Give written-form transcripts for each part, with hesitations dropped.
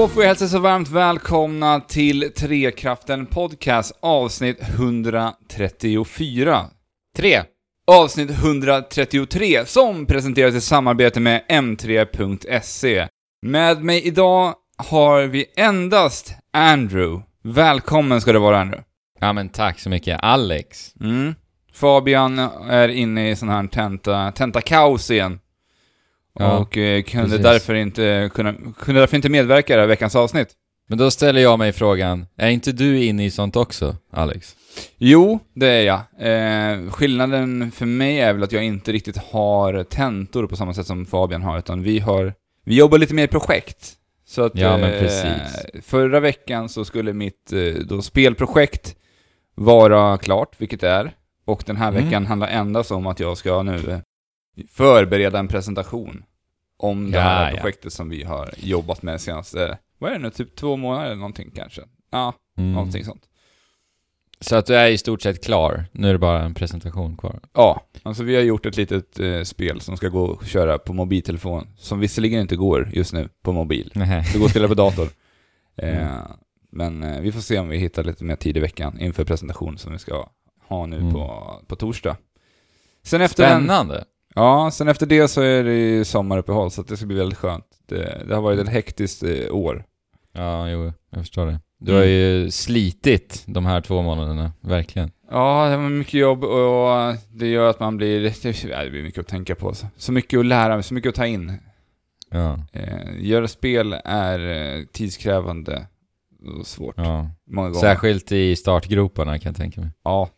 Då får jag hälsa så varmt välkomna till Trekraften podcast avsnitt 134. Avsnitt 133 som presenteras i samarbete med M3.se. Med mig idag har vi endast Andrew. Välkommen ska du vara, Andrew. Ja, men tack så mycket, Alex. Fabian är inne i sån här tentakaos igen. Ja, och kunde därför inte medverka i det här veckans avsnitt. Men då ställer jag mig frågan, är inte du inne i sånt också, Alex? Jo, det är jag. Skillnaden för mig är väl att jag inte riktigt har tentor på samma sätt som Fabian har, utan vi jobbar lite mer i projekt. Så att, ja, men precis. Förra veckan så skulle mitt spelprojekt vara klart, vilket det är. Och den här veckan handlar endast om att jag ska nu förbereda en presentation om det här projektet som vi har jobbat med senaste, vad är det nu, typ 2 månader eller någonting kanske. Ja, någonting sånt. Så att du är i stort sett klar. Nu är det bara en presentation kvar. Ja, alltså vi har gjort ett litet spel som ska gå och köra på mobiltelefon, som visserligen inte går just nu på mobil. Det går att spela på dator. Men vi får se om vi hittar lite mer tid i veckan inför presentationen som vi ska ha nu på torsdag. Sen efter efter det så är det ju sommaruppehåll, så att det ska bli väldigt skönt. Det har varit ett hektiskt år. Ja, jo, jag förstår det. Du har ju slitit de här 2 månaderna, verkligen. Ja, det var mycket jobb och det gör att man blir... Det blir mycket att tänka på. Så mycket att lära, så mycket att ta in. Ja. Göra spel är tidskrävande och svårt. Ja. Många gånger. Särskilt i startgroparna kan jag tänka mig. Ja,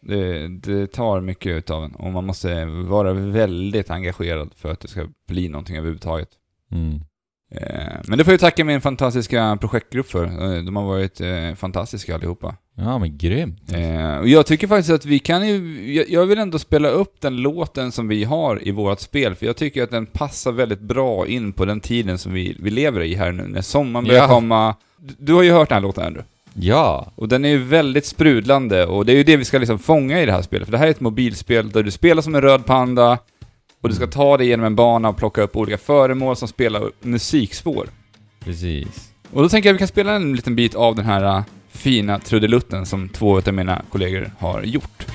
det tar mycket av en. Och man måste vara väldigt engagerad för att det ska bli någonting överhuvudtaget. Men det får jag tacka min fantastiska projektgrupp för. De har varit fantastiska allihopa. Ja, men grymt. Och jag tycker faktiskt att vi kan jag vill ändå spela upp den låten som vi har i vårt spel, för jag tycker att den passar väldigt bra in på den tiden som vi lever i här nu, när sommaren börjar komma. Du har ju hört den här låten, Andrew. Ja. Och den är ju väldigt sprudlande, och det är ju det vi ska liksom fånga i det här spelet. För det här är ett mobilspel där du spelar som en röd panda och du ska ta dig genom en bana och plocka upp olika föremål som spelar musikspår. Precis. Och då tänker jag att vi kan spela en liten bit av den här fina trudelutten som 2 av mina kollegor har gjort.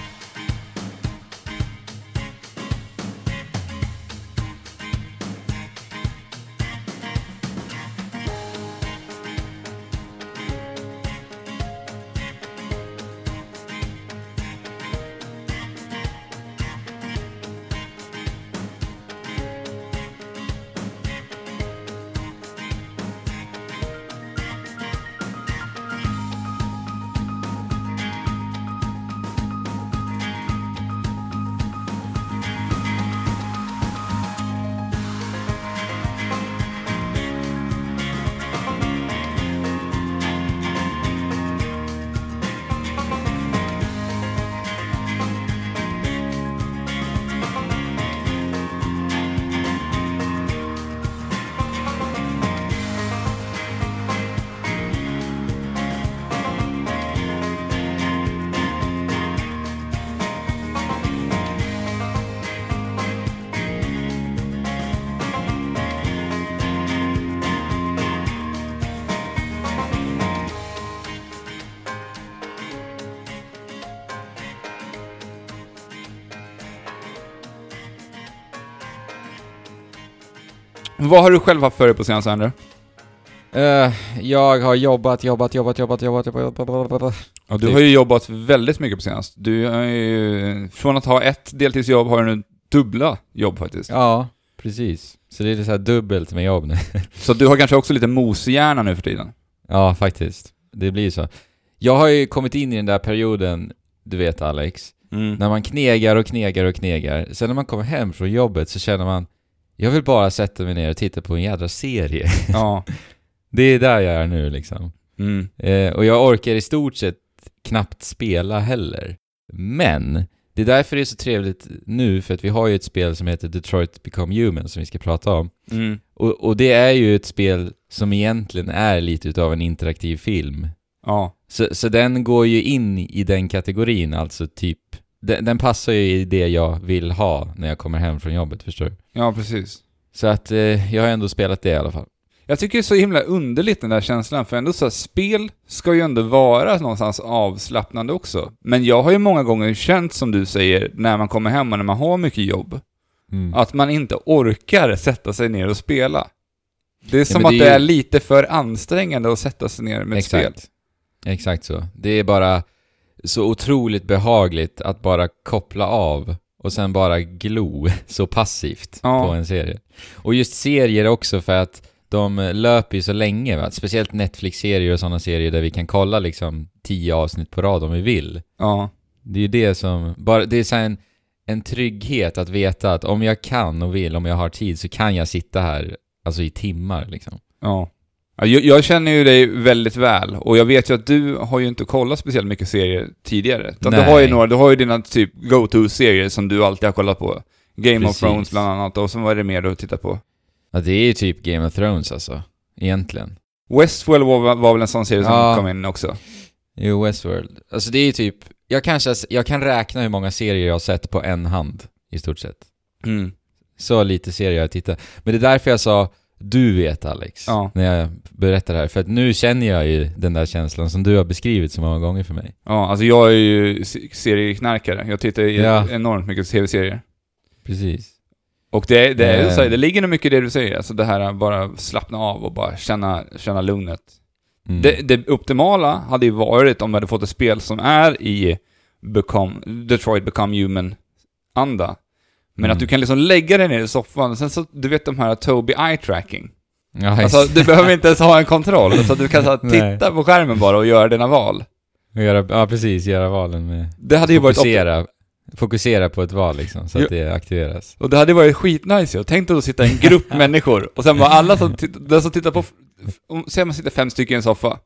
Vad har du själv haft för dig på senaste, Andrew? Jag har jobbat. Ja, du har ju jobbat väldigt mycket på senast. Du är ju, från att ha ett deltidsjobb har du nu dubbla jobb faktiskt. Ja, precis. Så det är så här dubbelt med jobb nu. Så du har kanske också lite moshjärna nu för tiden? Ja, faktiskt. Det blir så. Jag har ju kommit in i den där perioden, du vet, Alex. När man knegar. Sen när man kommer hem från jobbet så känner man, jag vill bara sätta mig ner och titta på en jädra serie. Ja. Det är där jag är nu liksom. Och jag orkar i stort sett knappt spela heller. Men det är därför det är så trevligt nu, för att vi har ju ett spel som heter Detroit Become Human som vi ska prata om. Och det är ju ett spel som egentligen är lite utav en interaktiv film. Ja. Så den går ju in i den kategorin, alltså typ. Den passar ju i det jag vill ha när jag kommer hem från jobbet, förstår du? Ja, precis. Så att jag har ändå spelat det i alla fall. Jag tycker det är så himla underligt den där känslan, för ändå så här, spel ska ju ändå vara någonstans avslappnande också. Men jag har ju många gånger känt, som du säger, när man kommer hem och när man har mycket jobb, att man inte orkar sätta sig ner och spela. Det är som att det är lite för ansträngande att sätta sig ner med exakt. Spel. Exakt så. Det är bara så otroligt behagligt att bara koppla av och sen bara glo så passivt på en serie. Och just serier också, för att de löper ju så länge, va? Speciellt Netflix-serier och sådana serier där vi kan kolla liksom 10 avsnitt på rad om vi vill. Ja. Det är ju det som... Bara, det är så här en trygghet att veta att om jag kan och vill, om jag har tid, så kan jag sitta här alltså i timmar liksom. Ja. Jag känner ju dig väldigt väl, och jag vet ju att du har ju inte kollat speciellt mycket serier tidigare. Du har ju dina typ go-to-serier som du alltid har kollat på. Game Precis. Of Thrones bland annat, och så var det mer du tittar på. Ja, det är ju typ Game of Thrones alltså, egentligen. Westworld var väl en sån serie som kom in också. Jo, Westworld. Alltså det är ju typ, jag kan räkna hur många serier jag har sett på en hand i stort sett. Mm. Så lite serier jag tittar. Men det är därför jag sa, du vet Alex, när jag berättar det här. För att nu känner jag ju den där känslan som du har beskrivit så många gånger för mig. Ja, alltså jag är ju serieknarkare. Jag tittar enormt mycket tv-serier. Precis. Och det är så här, det ligger nog mycket i det du säger. Alltså det här bara slappna av och bara känna lugnet. Mm. Det optimala hade ju varit om vi hade fått ett spel som är i Detroit Become Human-anda. Men att du kan liksom lägga dig ner i soffan. Och sen så, du vet de här Tobii Eye Tracking. Nice. Alltså du behöver inte ens ha en kontroll. Alltså du kan så titta på skärmen bara och göra dina val. Göra valen med. Det hade ju varit fokusera på ett val liksom, så att det aktiveras. Och det hade varit skitnice. Jag tänkte då sitta en grupp människor och sen var alla som tittar på, säg man sitter 5 stycken i en soffa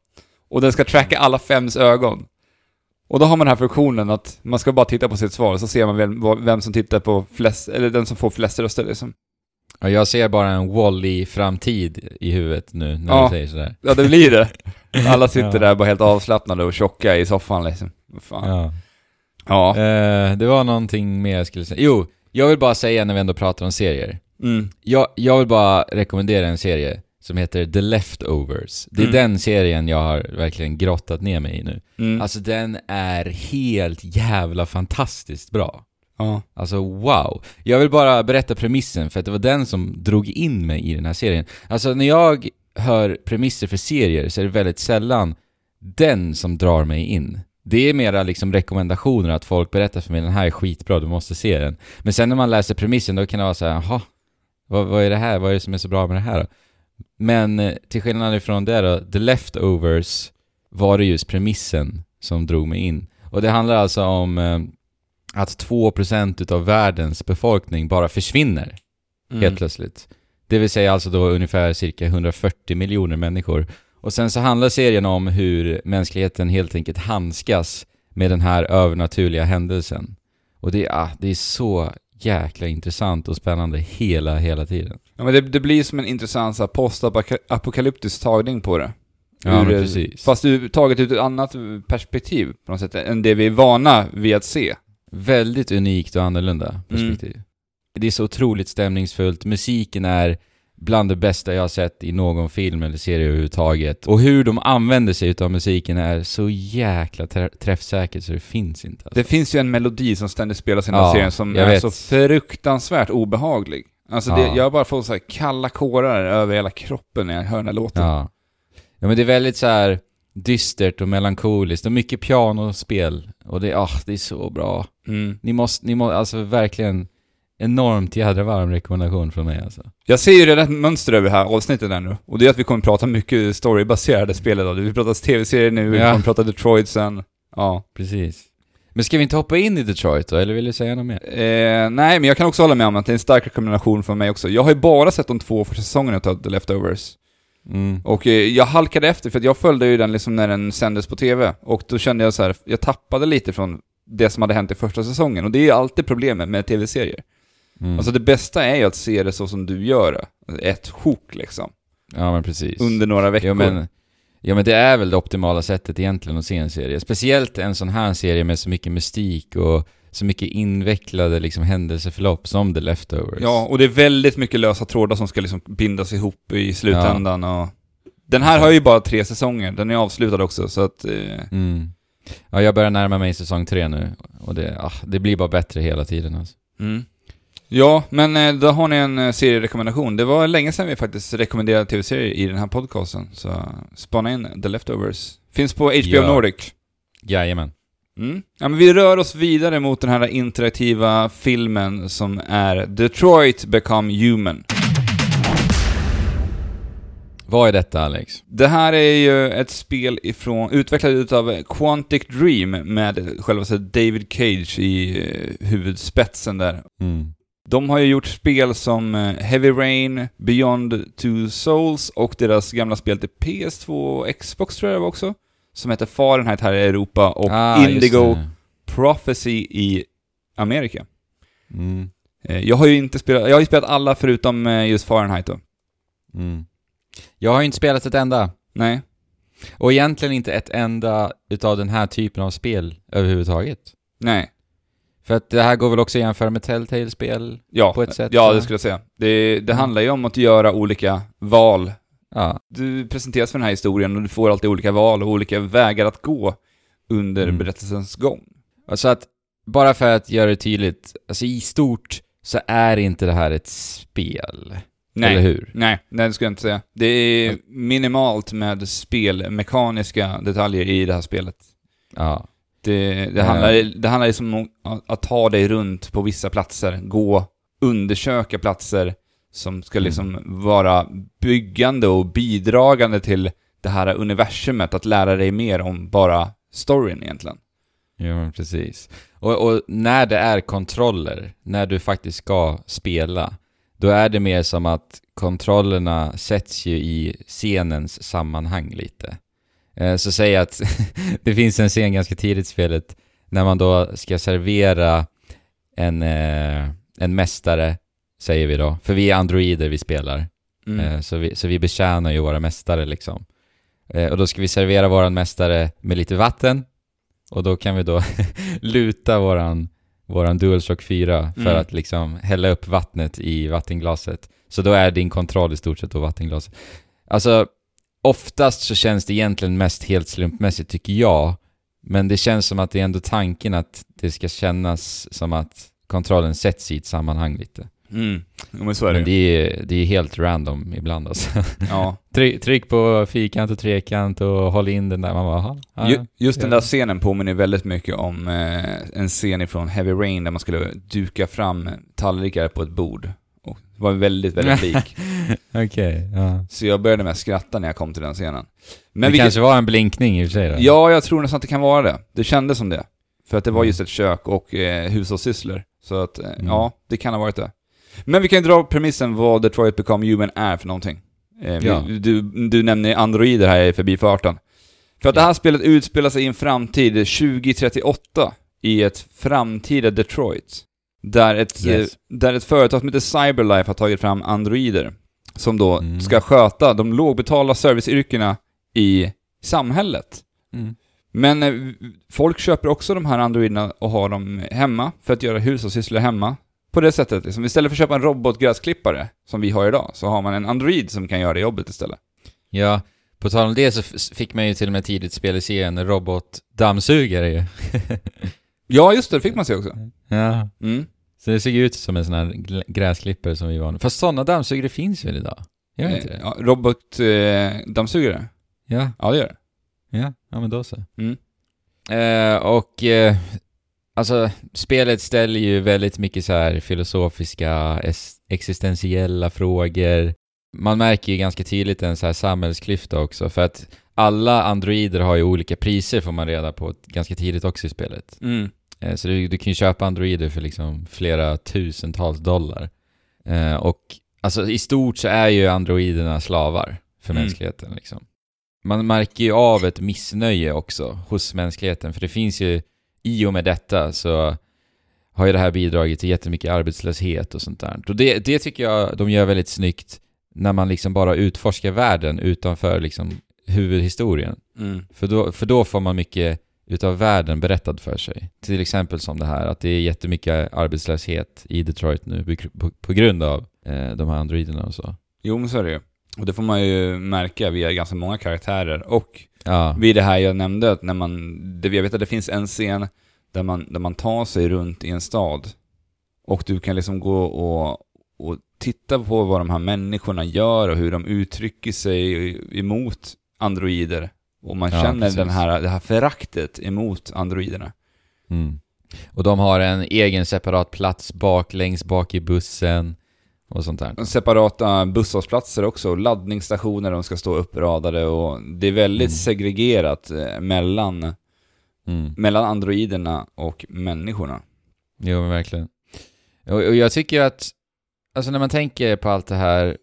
och den ska tracka alla 5:s ögon. Och då har man den här funktionen att man ska bara titta på sitt svar, så ser man vem som tittar på flest, eller den som får flest röster liksom. Ja, jag ser bara en Wall-E framtid i huvudet nu när du säger sådär. Ja, det blir det. Alla sitter där bara helt avslappnade och tjocka i soffan liksom. Fan. Ja. Ja. Det var någonting mer jag skulle säga. Jo, jag vill bara säga när vi ändå pratar om serier. Mm. Jag vill bara rekommendera en serie som heter The Leftovers. Det är den serien jag har verkligen grottat ner mig i nu. Mm. Alltså den är helt jävla fantastiskt bra. Ja. Alltså wow. Jag vill bara berätta premissen, för att det var den som drog in mig i den här serien. Alltså när jag hör premisser för serier så är det väldigt sällan den som drar mig in. Det är mera liksom rekommendationer att folk berättar för mig, den här är skitbra, du måste se den. Men sen när man läser premissen då kan det vara så här, jaha, vad är det här? Vad är det som är så bra med det här då? Men till skillnad ifrån det då, The Leftovers var det just premissen som drog mig in. Och det handlar alltså om att 2% av världens befolkning bara försvinner helt plötsligt. Det vill säga alltså då ungefär cirka 140 miljoner människor. Och sen så handlar serien om hur mänskligheten helt enkelt handskas med den här övernaturliga händelsen. Och det är så jäkla intressant och spännande hela tiden. Ja, men det blir som en intressant så här postapokalyptisk tagning på det. Ja, precis. Fast du tagit ut ett annat perspektiv på något sätt än det vi är vana vid att se. Väldigt unikt och annorlunda perspektiv. Mm. Det är så otroligt stämningsfullt. Musiken är bland det bästa jag har sett i någon film eller serie överhuvudtaget. Och hur de använder sig av musiken är så jäkla träffsäkert så det finns inte. Alltså. Det finns ju en melodi som ständigt spelas i den serien som är så fruktansvärt obehaglig. Alltså jag bara får så här kalla kårar över hela kroppen när jag hör den här låten. Ja, men det är väldigt så här dystert och melankoliskt och mycket pianospel. Och det är så bra. Mm. Ni måste alltså verkligen... Enormt jädra varm rekommendation från mig alltså. Jag ser ju redan ett mönster över här avsnittet där nu. Och det är att vi kommer prata mycket storybaserade spel idag. Vi pratar tv-serier nu, vi kommer prata Detroit sen. Ja, precis. Men ska vi inte hoppa in i Detroit då? Eller vill du säga något mer? Nej, men jag kan också hålla med om att det är en stark rekommendation från mig också. Jag har ju bara sett de 2 första säsongerna av The Leftovers. Mm. Och jag halkade efter för att jag följde ju den liksom när den sändes på tv. Och då kände jag så här, jag tappade lite från det som hade hänt i första säsongen. Och det är ju alltid problemet med tv-serier. Mm. Alltså det bästa är ju att se det så som du gör. Ett sjok liksom. Ja, men precis. Under några veckor. Ja men det är väl det optimala sättet egentligen att se en serie. Speciellt en sån här serie med så mycket mystik och så mycket invecklade liksom händelseförlopp som The Leftovers. Ja, och det är väldigt mycket lösa trådar som ska liksom bindas ihop i slutändan. Ja. Och den här har ju bara 3 säsonger. Den är avslutad också, så att... Ja, jag börjar närma mig säsong 3 nu. Och det blir bara bättre hela tiden. Alltså. Mm. Ja, men då har ni en serierekommendation. Det var länge sedan vi faktiskt rekommenderade tv-serier i den här podcasten. Så spana in The Leftovers. Finns på HBO Nordic. Jajamän. Mm. Ja, men vi rör oss vidare mot den här interaktiva filmen som är Detroit Become Human. Vad är detta, Alex? Det här är ju ett spel utvecklat av Quantic Dream med själva David Cage i huvudspetsen där. Mm. De har ju gjort spel som Heavy Rain, Beyond Two Souls och deras gamla spel till PS2 och Xbox tror jag också. Som heter Fahrenheit här i Europa och Indigo Prophecy i Amerika. Mm. Jag har ju spelat alla förutom just Fahrenheit då. Mm. Jag har ju inte spelat ett enda. Nej. Och egentligen inte ett enda utav den här typen av spel överhuvudtaget. Nej. För att det här går väl också att jämföra med Telltale-spel på ett sätt? Ja, det skulle jag säga. Det handlar ju om att göra olika val. Ja. Du presenteras för den här historien och du får alltid olika val och olika vägar att gå under berättelsens gång. Så att, bara för att göra det tydligt, alltså i stort så är inte det här ett spel. Nej. Eller hur? Nej, det skulle jag inte säga. Det är minimalt med spelmekaniska detaljer i det här spelet. Ja. Det handlar liksom om att ta dig runt på vissa platser, undersöka platser som ska liksom vara byggande och bidragande till det här universumet, att lära dig mer om bara storyn egentligen. Ja, precis. Och när det är kontroller, när du faktiskt ska spela, då är det mer som att kontrollerna sätts ju i scenens sammanhang lite. Så säg att det finns en scen ganska tidigt i spelet när man då ska servera en mästare, säger vi då. För vi är androider vi spelar. Mm. Så vi betjänar ju våra mästare liksom. Och då ska vi servera våran mästare med lite vatten. Och då kan vi då luta våran DualShock 4 för att liksom hälla upp vattnet i vattenglaset. Så då är din kontroll i stort sett på vattenglaset. Alltså... Oftast så känns det egentligen mest helt slumpmässigt tycker jag. Men det känns som att det är ändå tanken att det ska kännas som att kontrollen sätts i ett sammanhang lite. Mm. Men så är det. Men det är helt random ibland alltså. Ja. Tryck på fyrkant och trekant och håll in den där. Man bara, just den där scenen påminner väldigt mycket om en scen från Heavy Rain där man skulle duka fram tallrikar på ett bord. Var väldigt, väldigt lik. Okay, ja. Så jag började med att skratta när jag kom till den scenen. Men det kanske var en blinkning i och för sig då? Ja, jag tror nästan att det kan vara det. Det kändes som det. För att det var just ett kök och hushållssysslor. Så att, ja, det kan ha varit det. Men vi kan ju dra premissen vad Detroit Become Human är för någonting. Du nämner androider här i förbifarten. För att det här spelet utspelar sig i en framtid 2038 i ett framtida Detroit. Där ett företag som heter Cyberlife har tagit fram androider som då ska sköta de lågbetalda serviceyrkena i samhället. Mm. Men folk köper också de här androiderna och har dem hemma för att göra hushållssysslor hemma. På det sättet, liksom, istället för att köpa en robotgräsklippare som vi har idag så har man en android som kan göra det jobbet istället. Ja, på tal om det så fick man ju till och med tidigt spelserien en robotdammsugare ju. Ja, just det. Fick man se också. Ja. Mm. Så det ser ut som en sån här gräsklippare som vi var. Fast sådana dammsugare finns väl idag? Jag vet inte det. Ja, robotdammsugare? Ja. Ja, det gör det. Ja, men då så. Mm. Alltså, spelet ställer ju väldigt mycket så här filosofiska, existentiella frågor. Man märker ju ganska tydligt en så här samhällsklyfta också. För att alla androider har ju olika priser får man reda på ganska tidigt också i spelet. Mm. Så du kan ju köpa androider för liksom flera tusentals dollar. Och alltså, i stort så är ju androiderna slavar för mänskligheten. Liksom. Man märker ju av ett missnöje också hos mänskligheten. För det finns ju, i och med detta så har ju det här bidragit till jättemycket arbetslöshet och sånt där. Och det tycker jag de gör väldigt snyggt när man liksom bara utforskar världen utanför liksom huvudhistorien. För då får man mycket utav världen berättad för sig. Till exempel som det här att det är jättemycket arbetslöshet i Detroit nu på grund av de här androiderna och så. Jo, men så är det ju. Och det får man ju märka via ganska många karaktärer. Och vid det här jag nämnde att när man, jag vet att det finns en scen där man tar sig runt i en stad och du kan liksom gå och titta på vad de här människorna gör och hur de uttrycker sig emot androider. Och man känner det här föraktet emot androiderna. Mm. Och de har en egen separat plats längst bak i bussen och sånt där. Separata busshållplatser också, laddningsstationer där de ska stå uppradade, och det är väldigt segregerat mellan androiderna och människorna. Jo, men verkligen. Och jag tycker att alltså när man tänker på allt det här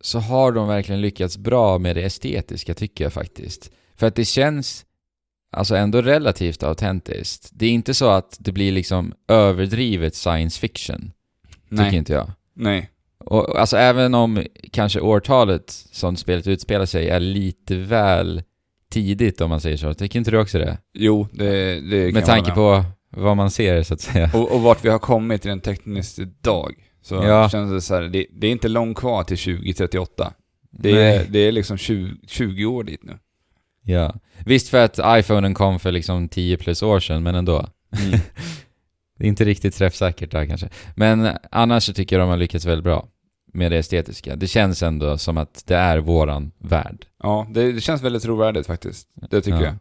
så har de verkligen lyckats bra med det estetiska, tycker jag faktiskt. För att det känns alltså ändå relativt autentiskt. Det är inte så att det blir liksom överdrivet science fiction. Nej. Tycker inte jag. Nej. Och, alltså även om kanske årtalet som spelet utspelar sig är lite väl tidigt om man säger så. Tycker inte du också det? Jo, det kan. Med tanke på vad man ser så att säga. Och vart vi har kommit i den tekniska dag. Så känns det så här, det är inte långt kvar till 2038. Det är liksom 20 år dit nu. Ja, visst, för att iPhonen kom för liksom 10 plus år sedan, men ändå. Mm. Det är inte riktigt träffsäkert där kanske. Men annars så tycker jag de har lyckats väldigt bra med det estetiska. Det känns ändå som att det är våran värld. Ja, det känns väldigt trovärdigt faktiskt. Det tycker jag.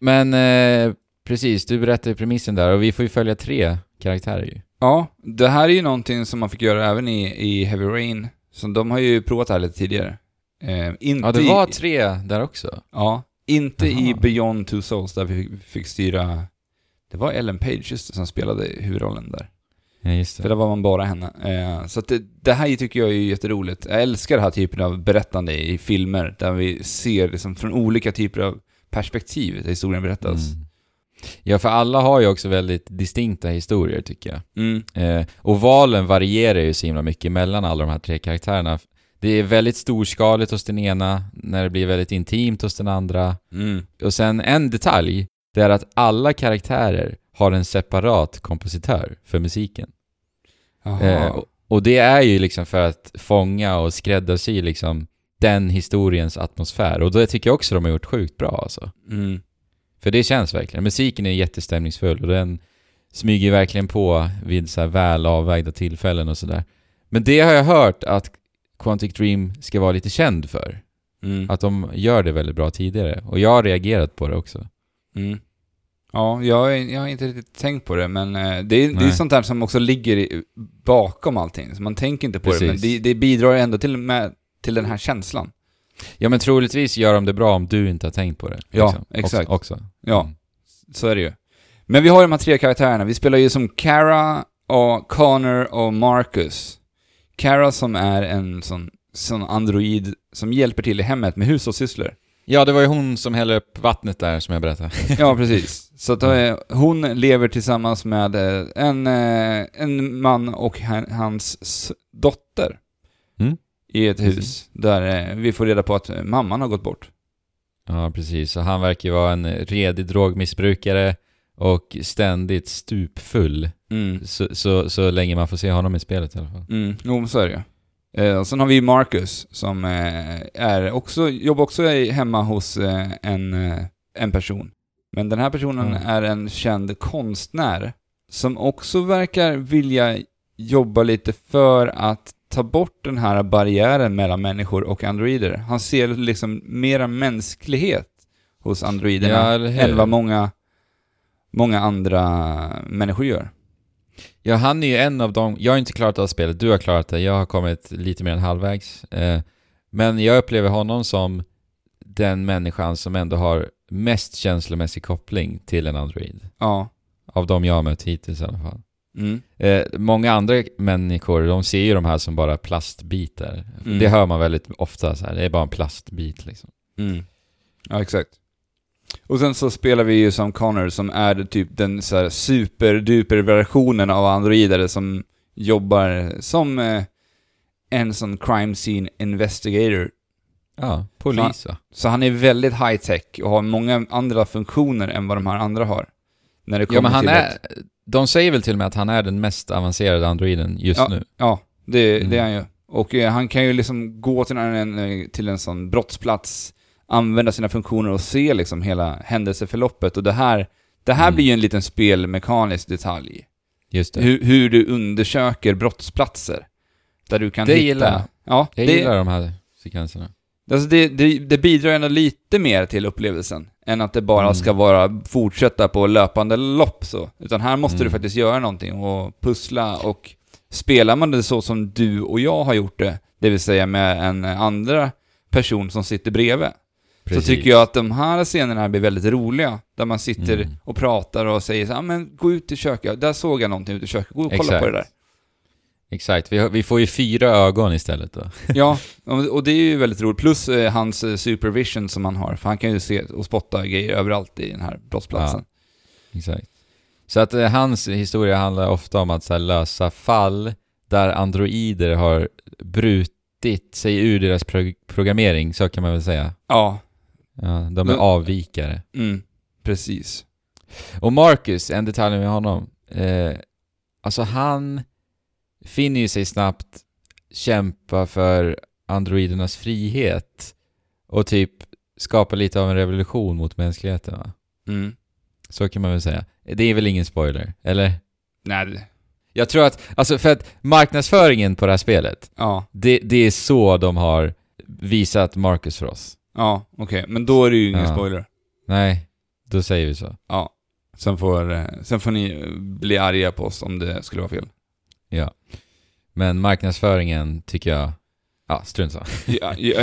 Men precis, du berättade premissen där och vi får ju följa 3 karaktärer ju. Ja, det här är ju någonting som man fick göra även i Heavy Rain. Så de har ju provat det här lite tidigare. Det var 3 där också. Ja, i Beyond Two Souls där vi fick styra. Det var Ellen Page just som spelade huvudrollen där. Ja, just det. För där var man bara henne. Så att det här tycker jag är jätteroligt. Jag älskar den här typen av berättande i filmer där vi ser liksom från olika typer av perspektiv där historien berättas. Mm. Ja, för alla har ju också väldigt distinkta historier tycker jag. Mm. Och valen varierar ju så himla mycket mellan alla de här 3 karaktärerna. Det är väldigt storskaligt hos den ena när det blir väldigt intimt hos den andra. Mm. Och sen en detalj, det är att alla karaktärer har en separat kompositör för musiken. Och det är ju liksom för att fånga och skräddarsy liksom den historiens atmosfär. Och då tycker jag också de har gjort sjukt bra alltså. Mm. För det känns verkligen. Musiken är jättestämningsfull och den smyger verkligen på vid så här väl avvägda tillfällen och sådär. Men det har jag hört att Quantic Dream ska vara lite känd för. Mm. Att de gör det väldigt bra tidigare. Och jag har reagerat på det också. Mm. Ja, jag har inte riktigt tänkt på det. Men det är sånt här som också ligger bakom allting. Så man tänker inte på det. Men det bidrar ändå till den här känslan. Ja, men troligtvis gör de det bra om du inte har tänkt på det. Ja, liksom. Exakt. Också. Ja, så är det ju. Men vi har de här 3 karaktärerna. Vi spelar ju som Kara, och Connor och Marcus. Kara som är en sån android som hjälper till i hemmet med hushållssysslor. Ja, det var ju hon som häller upp vattnet där som jag berättade. Ja, precis. Så att hon lever tillsammans med en man och hans dotter i ett hus där vi får reda på att mamman har gått bort. Ja, precis. Så han verkar vara en redig drogmissbrukare och ständigt stupfull. Mm. Så länge man får se honom i spelet i alla fall. Så är det. Sen har vi Marcus som jobbar också hemma hos en person. Men den här personen är en känd konstnär som också verkar vilja jobba lite för att ta bort den här barriären mellan människor och androider. Han ser liksom mera mänsklighet hos androiderna än vad många andra människor gör. Ja, han är ju en av dem. Jag har inte klarat av spelet, du har klarat det. Jag har kommit lite mer än halvvägs. Men jag upplever honom som den människan som ändå har mest känslomässig koppling till en android. Ja. Av dem jag har mött hittills i alla fall. Mm. Många andra människor, de ser ju de här som bara plastbitar. Det hör man väldigt ofta så här. Det är bara en plastbit liksom. Ja, exakt. Och sen så spelar vi ju som Connor som är typ den så här superduper versionen av androider som jobbar som en sån crime scene investigator. Ja, polis. Så han är väldigt high-tech och har många andra funktioner än vad de här andra har. När det kommer de säger väl till och med att han är den mest avancerade androiden just nu. Ja, det är han ju. Och han kan ju liksom gå till en sån brottsplats, använda sina funktioner och se liksom hela händelseförloppet. Och det här blir ju en liten spelmekanisk detalj. Just det. Hur du undersöker brottsplatser. Där du kan gillar de här sekvenserna. Alltså det bidrar ändå lite mer till upplevelsen än att det bara ska vara fortsätta på löpande lopp så. Utan här måste du faktiskt göra någonting och pussla, och spelar man det så som du och jag har gjort det vill säga med en andra person som sitter bredvid. Precis. Så tycker jag att de här scenerna blir väldigt roliga, där man sitter och pratar och säger så här, men gå ut i köket, där såg jag någonting ute i köket, gå och kolla på det där. Exakt, vi får ju 4 ögon istället då. Ja, och det är ju väldigt roligt. Plus hans supervision som han har, för han kan ju se och spotta grejer överallt i den här brottsplatsen. Ja, exakt. Så att hans historia handlar ofta om att så här, lösa fall där androider har brutit sig ur deras programmering, så kan man väl säga. Ja, de är avvikare. Mm, precis. Och Marcus, en detalj med honom. Alltså han finner ju sig snabbt kämpa för androidernas frihet och typ skapa lite av en revolution mot mänskligheten, va? Mm. Så kan man väl säga. Det är väl ingen spoiler, eller? Nej. Jag tror att, alltså för att marknadsföringen på det här spelet, det är så de har visat Marcus för oss. Ja, okej. Men då är det ju ingen spoiler. Nej, då säger vi så. Ja, sen får ni bli arga på oss om det skulle vara fel. Ja, men marknadsföringen tycker jag, strunt så.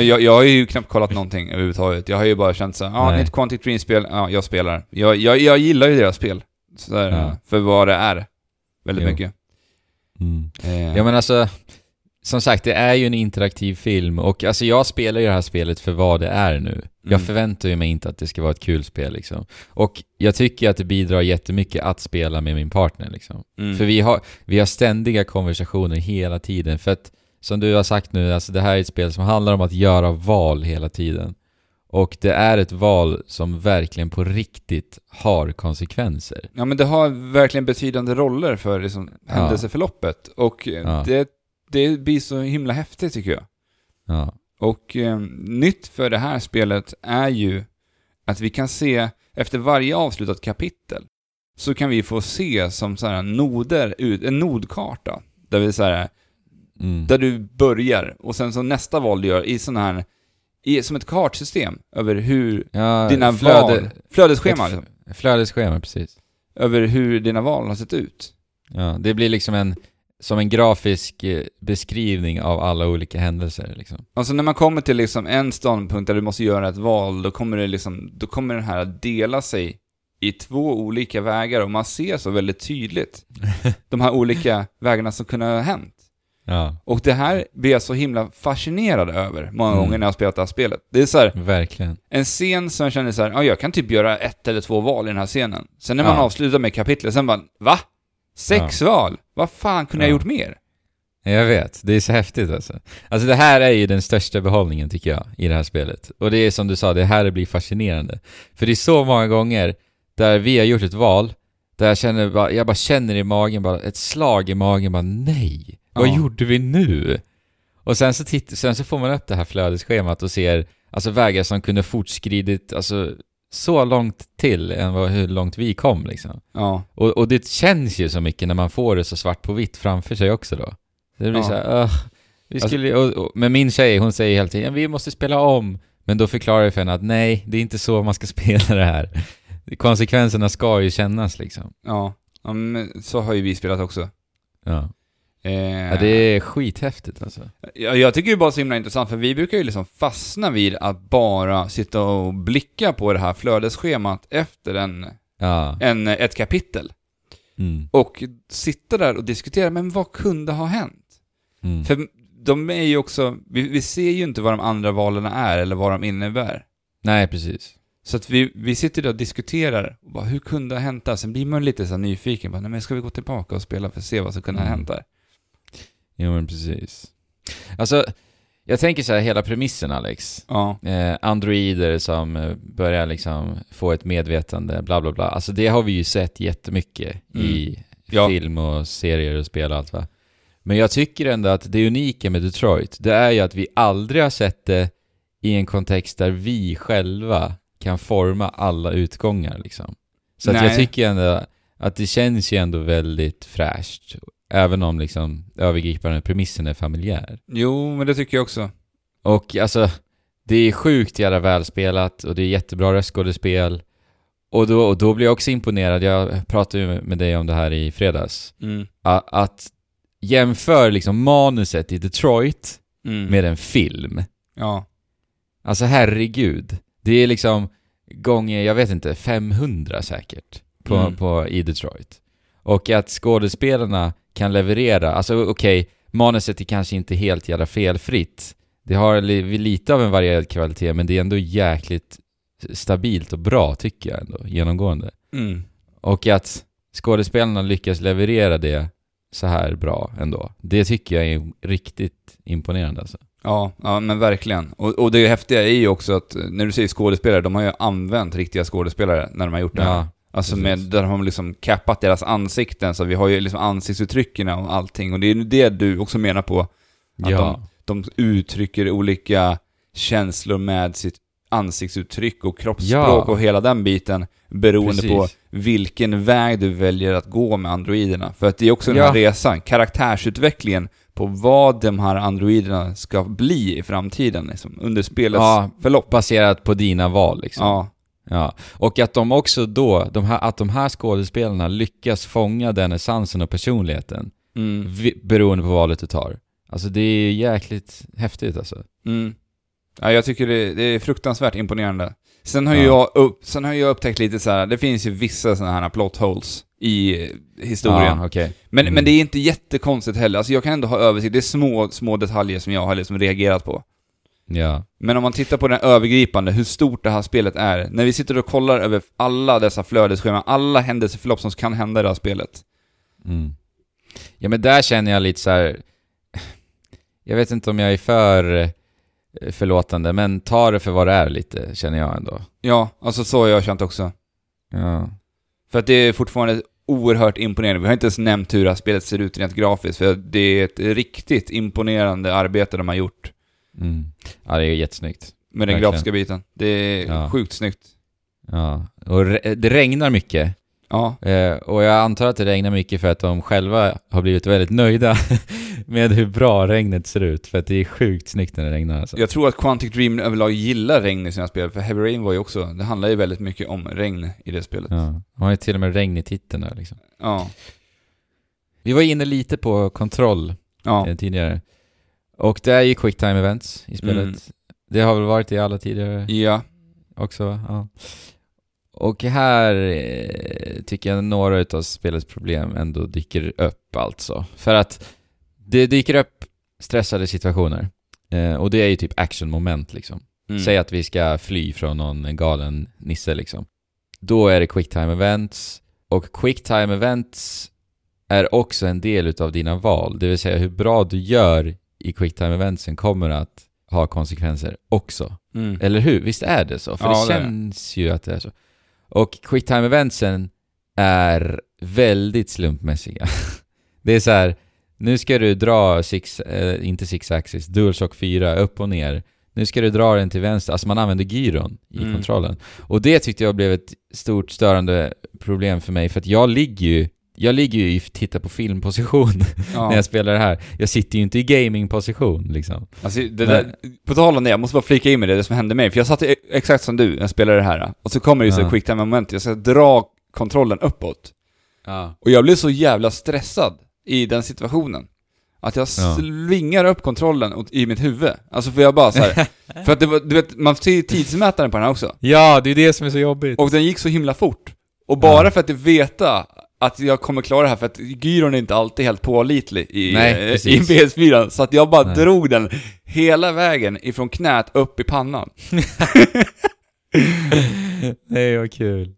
Jag har ju knappt kollat någonting överhuvudtaget. Jag har ju bara känt så här, det är ett Quantic Dream-spel, jag spelar. Jag gillar ju deras spel, så där, för vad det är, väldigt mycket. Mm. Ja, men alltså, som sagt, det är ju en interaktiv film, och alltså jag spelar ju det här spelet för vad det är nu. Jag förväntar ju mig inte att det ska vara ett kul spel liksom. Och jag tycker att det bidrar jättemycket att spela med min partner liksom. För vi har ständiga konversationer hela tiden, för att som du har sagt nu, alltså det här är ett spel som handlar om att göra val hela tiden. Och det är ett val som verkligen på riktigt har konsekvenser. Ja, men det har verkligen betydande roller för liksom händelseförloppet, och det blir så himla häftigt tycker jag. Ja. Och nytt för det här spelet är ju att vi kan se, efter varje avslutat kapitel så kan vi få se som så här noder, en nodkarta där vi så här, där du börjar och sen så nästa val du gör i sån här, som ett kartsystem över hur dina val, flödesschema liksom. Flödesschema, precis. Över hur dina val har sett ut. Ja, det blir liksom som en grafisk beskrivning av alla olika händelser liksom. Alltså när man kommer till liksom en ståndpunkt där du måste göra ett val, då kommer den här att dela sig i 2 olika vägar, och man ser så väldigt tydligt de här olika vägarna som kunde ha hänt. Ja. Och det här blir jag så himla fascinerad över många gånger när jag spelat det här spelet. Det är så här, verkligen. En scen som jag känner så här, jag kan typ göra 1 eller 2 val i den här scenen. Sen när man avslutar med kapitlet, sen bara, va? 6 val? Vad fan kunde jag gjort mer? Jag vet, det är så häftigt alltså. Alltså det här är ju den största behållningen tycker jag i det här spelet. Och det är som du sa, det här blir fascinerande. För det är så många gånger där vi har gjort ett val, där jag bara känner i magen, bara ett slag i magen, bara nej, vad gjorde vi nu? Och sen så, sen så får man upp det här flödesschemat och ser alltså vägar som kunde fortskridit alltså så långt till än hur långt vi kom liksom. Ja. Och det känns ju så mycket när man får det så svart på vitt framför sig också då. Det blir så här, vi skulle, men min tjej, hon säger hela tiden, vi måste spela om. Men då förklarar jag för henne att nej, det är inte så man ska spela det här. Konsekvenserna ska ju kännas liksom. Ja, men så har ju vi spelat också. Ja. Ja, det är skithäftigt alltså. Jag tycker ju bara så himla intressant, för vi brukar ju liksom fastna vid att bara sitta och blicka på det här flödesschemat efter ett kapitel. Och sitta där och diskutera, men vad kunde ha hänt? För de är ju också, vi ser ju inte vad de andra valen är eller vad de innebär. Nej, precis. Så att vi sitter där och diskuterar och bara, hur kunde ha hänt där? Sen blir man lite så här nyfiken, bara, nej, men ska vi gå tillbaka och spela för att se vad som kunde ha hänt där? Ja, men precis. Alltså, Jag tänker så här, hela premissen, Alex. Ja. Androider som börjar liksom få ett medvetande, bla bla bla. Alltså det har vi ju sett jättemycket i film och serier och spel och allt, va? Men jag tycker ändå att det unika med Detroit, det är ju att vi aldrig har sett det i en kontext där vi själva kan forma alla utgångar liksom. Så att jag tycker ändå att det känns ju ändå väldigt fräscht, även om liksom övergripande premissen är familjär. Jo, men det tycker jag också. Och alltså, det är sjukt jävla välspelat och det är jättebra röstskådespel. Och då blir jag också imponerad. Jag pratade ju med dig om det här i fredags. Mm. Att jämför liksom manuset i Detroit med en film. Ja. Alltså herregud. Det är liksom gånger, jag vet inte, 500 säkert i Detroit. Och att skådespelarna kan leverera. Alltså okej, manuset är kanske inte helt jävla felfritt. Det har lite av en varierad kvalitet, men det är ändå jäkligt stabilt och bra tycker jag ändå, genomgående. Mm. Och att skådespelarna lyckas leverera det så här bra ändå. Det tycker jag är riktigt imponerande alltså. Ja, men verkligen. Och det häftiga är ju också att när du säger skådespelare, de har ju använt riktiga skådespelare när de har gjort det här. Alltså där har man liksom kappat deras ansikten, så vi har ju liksom ansiktsuttrycken och allting. Och det är ju det du också menar på. Att de uttrycker olika känslor med sitt ansiktsuttryck och kroppsspråk och hela den biten, beroende på vilken väg du väljer att gå med androiderna. För att det är också den här resan, karaktärsutvecklingen på vad de här androiderna ska bli i framtiden liksom, under spelets förlopp. Baserat på dina val liksom. Ja, och att de också då, de här skådespelarna lyckas fånga den essensen och personligheten beroende på valet du tar. Alltså det är jäkligt häftigt alltså. Mm. Ja, jag tycker det är fruktansvärt imponerande. Sen har jag upptäckt lite så här, det finns ju vissa sådana här plot holes i historien. Ah, okay. Men det är inte jättekonstigt heller. Alltså jag kan ändå ha översikt. Det är små detaljer som jag har liksom reagerat på. Ja. Men om man tittar på den övergripande, hur stort det här spelet är, när vi sitter och kollar över alla dessa flödesscheman, alla händelseförlopp som kan hända i det här spelet. Ja, men där känner jag lite så här, jag vet inte om jag är för förlåtande, men ta det för vad det är lite, känner jag ändå. Ja, alltså så har jag känt också. Ja. För att det är fortfarande oerhört imponerande. Vi har inte ens nämnt hur det här spelet ser ut rent grafiskt, för det är ett riktigt imponerande arbete de har gjort. Ja, det är jättesnyggt. Med den grafiska biten. Det är sjukt snyggt. Ja, och det regnar mycket. Ja. Och jag antar att det regnar mycket för att de själva har blivit väldigt nöjda med hur bra regnet ser ut, för att det är sjukt snyggt när det regnar alltså. Jag tror att Quantic Dream överlag gillar regn i sina spel, för Heavy Rain var ju också, det handlar ju väldigt mycket om regn i det spelet. Ja. Man har ju till och med regn i titeln där liksom. Ja. Vi var inne lite på kontroll tidigare. Och det är ju quick time events i spelet. Det har väl varit i alla tidigare också. Ja. Och här tycker jag några utav spelets problem ändå dyker upp alltså. För att det dyker upp stressade situationer. Och det är ju typ actionmoment liksom. Säg att vi ska fly från någon galen nisse liksom. Då är det quick time events. Och quick time events är också en del utav dina val. Det vill säga hur bra du gör i quicktime-eventsen kommer att ha konsekvenser också. Eller hur? Visst är det så? För det känns ju att det är så. Och quicktime-eventsen är väldigt slumpmässiga. Det är så här, nu ska du dra DualShock 4 upp och ner. Nu ska du dra den till vänster. Alltså man använder gyron i kontrollen. Och det tyckte jag blev ett stort störande problem för mig. För att jag ligger ju i titta på filmposition när jag spelar det här. Jag sitter ju inte i gamingposition liksom. Alltså, på tal om det, jag måste bara flika in med det som hände mig. För jag satt exakt som du när jag spelade det här. Och så kommer det ju så quick time moment. Jag ska dra kontrollen uppåt. Och jag blev så jävla stressad i den situationen. Att jag svingar upp kontrollen i mitt huvud. Alltså för jag bara så här. För att det var, du vet, man ser ju tidsmätaren på den här också. Ja, det är det som är så jobbigt. Och den gick så himla fort. Och bara för att veta att jag kommer klara det här, för att gyron är inte alltid helt pålitlig i PS4, så att jag bara drog den hela vägen ifrån knät upp i pannan. Nej, vad kul.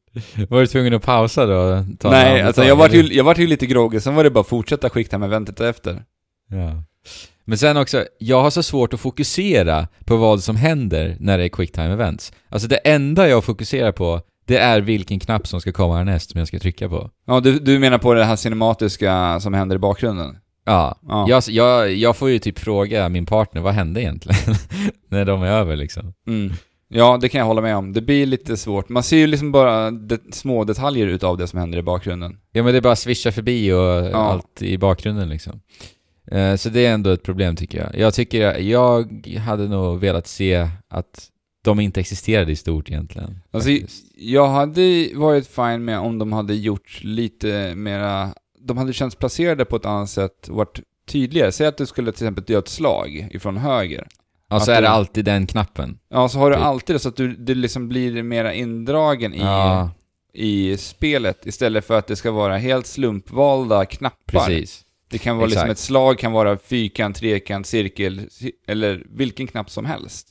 Var du tvungen att pausa då? Nej, alltså jag var ju lite groggy, sen var det bara att fortsätta skicka med väntet efter. Ja. Men sen också, jag har så svårt att fokusera på vad som händer när det är quicktime events. Alltså det enda jag fokuserar på, det är vilken knapp som ska komma härnäst som jag ska trycka på. Ja, du menar på det här cinematiska som händer i bakgrunden? Ja, ja. Jag får ju typ fråga min partner, vad hände egentligen? När de är över liksom. Mm. Ja, det kan jag hålla med om. Det blir lite svårt. Man ser ju liksom bara små detaljer utav det som händer i bakgrunden. Ja, men det bara svischar förbi och allt i bakgrunden liksom. Så det är ändå ett problem tycker jag. Jag hade nog velat se att de inte existerade i stort egentligen. Alltså, jag hade varit fine med om de hade gjort lite mera... De hade känts placerade på ett annat sätt, varit tydligare. Säg att du skulle till exempel göra ett slag ifrån höger. Ja, så är det alltid den knappen. Ja, så har du alltid det så att du liksom blir mera indragen i spelet istället för att det ska vara helt slumpvalda knappar. Precis. Det kan vara liksom ett slag, kan vara fyrkant, trekant, cirkel eller vilken knapp som helst.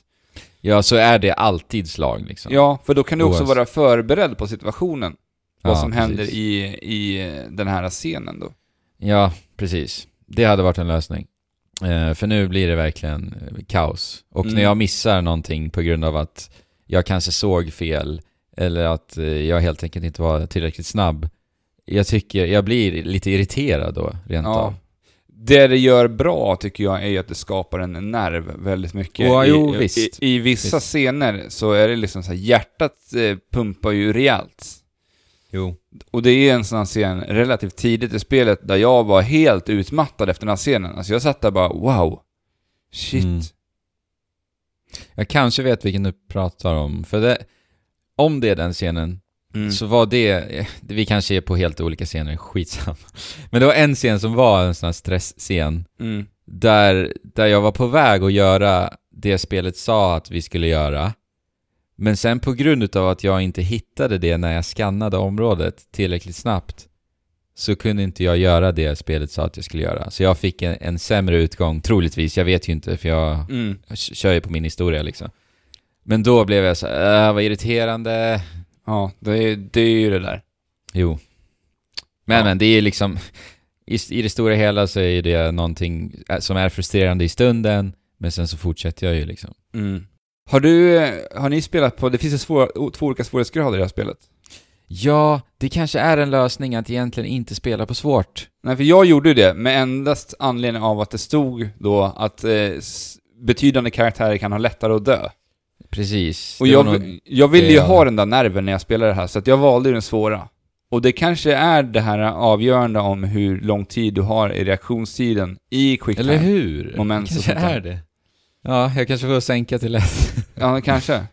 Ja, så är det alltid slag liksom. Ja, för då kan du också vara förberedd på situationen. Vad som händer i den här scenen då. Ja, precis. Det hade varit en lösning. För nu blir det verkligen kaos. Och när jag missar någonting på grund av att jag kanske såg fel eller att jag helt enkelt inte var tillräckligt snabb, jag blir lite irriterad då rent av. Det gör bra tycker jag är att det skapar en nerv väldigt mycket. I vissa scener så är det liksom så här, hjärtat pumpar ju rejält. Jo. Och det är en sån här scen relativt tidigt i spelet där jag var helt utmattad efter den här scenen. Alltså jag satt där bara, wow, shit. Jag kanske vet vilken du pratar om. För det, om det är den scenen så var det, vi kanske är på helt olika scener, skitsam. Men det var en scen som var en sån här stressscen där jag var på väg att göra det spelet sa att vi skulle göra. Men sen på grund av att jag inte hittade det när jag skannade området tillräckligt snabbt så kunde inte jag göra det spelet sa att jag skulle göra. Så jag fick en sämre utgång, troligtvis. Jag vet ju inte, för jag kör ju på min historia liksom. Men då blev jag så här, vad irriterande. Ja, det är ju det där. Jo. Men det är liksom, i det stora hela så är det någonting som är frustrerande i stunden. Men sen så fortsätter jag ju liksom. Har ni spelat på, det finns två olika svårighetsgrader i det här spelet. Ja, det kanske är en lösning att egentligen inte spela på svårt. Nej, för jag gjorde ju det med endast anledning av att det stod då att betydande karaktärer kan ha lättare att dö. Precis. Och jag ville ju ha den där nerven när jag spelade det här, så att jag valde den svåra. Och det kanske är det här avgörande om hur lång tid du har i reaktionstiden i quicktime. Eller hur? Moment, kanske är det. Ja, jag kanske får sänka till lätt. Ja, kanske.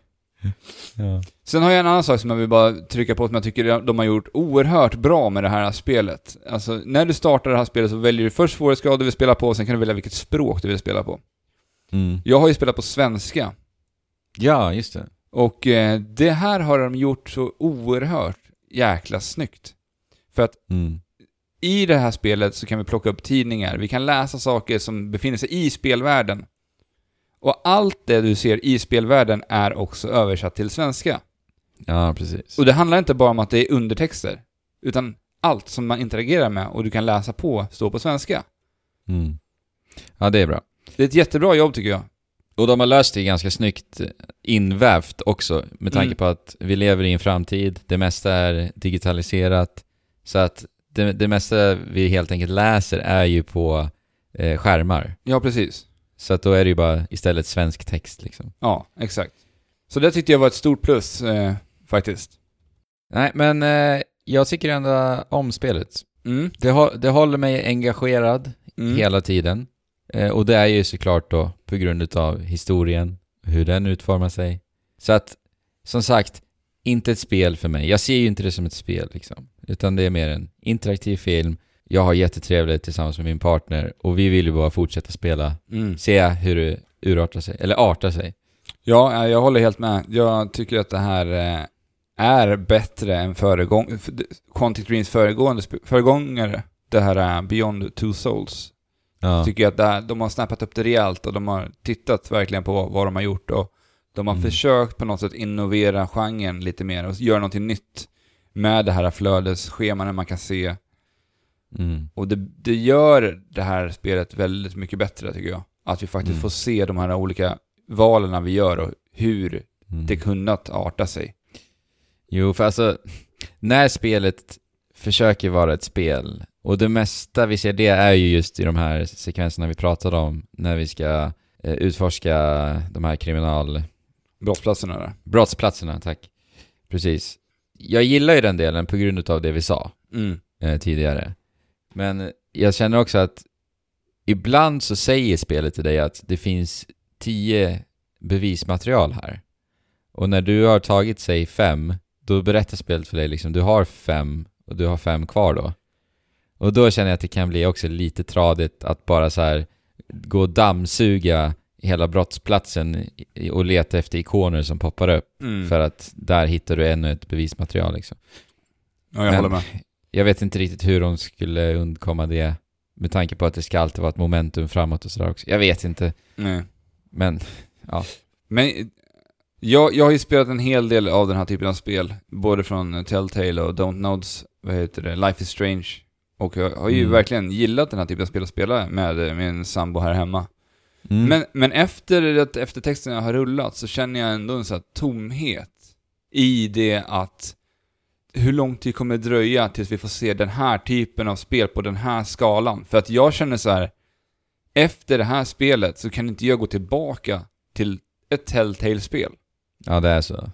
Ja. Sen har jag en annan sak som jag vill bara trycka på som jag tycker de har gjort oerhört bra med det här spelet. Alltså, när du startar det här spelet så väljer du först svårighetsgrad du vill spela på och sen kan du välja vilket språk du vill spela på. Jag har ju spelat på svenska. Ja, just det. Och det här har de gjort så oerhört jäkla snyggt. För att i det här spelet så kan vi plocka upp tidningar. Vi kan läsa saker som befinner sig i spelvärlden. Och allt det du ser i spelvärlden är också översatt till svenska. Ja, precis. Och det handlar inte bara om att det är undertexter. Utan allt som man interagerar med och du kan läsa på står på svenska. Ja, det är bra. Det är ett jättebra jobb tycker jag. Och de har löst det ganska snyggt invävt också. Med tanke på att vi lever i en framtid. Det mesta är digitaliserat. Så att det mesta vi helt enkelt läser är ju på skärmar. Ja, precis. Så att då är det ju bara istället svensk text liksom. Ja, exakt. Så det tyckte jag var ett stort plus faktiskt. Nej, men jag tycker ändå om spelet. Det håller mig engagerad hela tiden. Och det är ju såklart då på grund av historien, hur den utformar sig. Så att, som sagt, inte ett spel för mig. Jag ser ju inte det som ett spel liksom. Utan det är mer en interaktiv film. Jag har jättetrevligt tillsammans med min partner och vi vill ju bara fortsätta spela. Se hur det urartar sig, eller artar sig. Ja, jag håller helt med. Jag tycker att det här är bättre än Quantic Dreams föregångare. Det här är Beyond Two Souls. Ja. Jag tycker att de har snappat upp det rejält och de har tittat verkligen på vad de har gjort. Och de har försökt på något sätt innovera genren lite mer och göra någonting nytt med det här flödesscheman man kan se. Och det gör det här spelet väldigt mycket bättre tycker jag. Att vi faktiskt får se de här olika valerna vi gör och hur det kunnat arta sig. Jo, för alltså när spelet försöker vara ett spel, och det mesta vi ser det är ju just i de här sekvenserna vi pratade om när vi ska utforska de här brottsplatserna, tack. Precis. Jag gillar ju den delen på grund av det vi sa tidigare. Men jag känner också att ibland så säger spelet till dig att det finns 10 bevismaterial här. Och när du har tagit sig 5, då berättar spelet för dig liksom, du har 5 och du har 5 kvar då. Och då känner jag att det kan bli också lite tradigt att bara så här gå och dammsuga hela brottsplatsen och leta efter ikoner som poppar upp. För att där hittar du ännu ett bevismaterial liksom. Ja, jag håller med. Jag vet inte riktigt hur de skulle undkomma det med tanke på att det ska alltid vara ett momentum framåt och sådär också. Jag vet inte. Nej. Men, ja. Men jag har ju spelat en hel del av den här typen av spel. Både från Telltale och Dontnods, Life is Strange. Och jag har ju verkligen gillat den här typen av spel att spela med min sambo här hemma. Men efter att eftertexterna har rullat så känner jag ändå en sån här tomhet i det att hur lång tid kommer det dröja tills vi får se den här typen av spel på den här skalan. För att jag känner så här, efter det här spelet så kan inte jag gå tillbaka till ett Telltale-spel. Ja, det är så.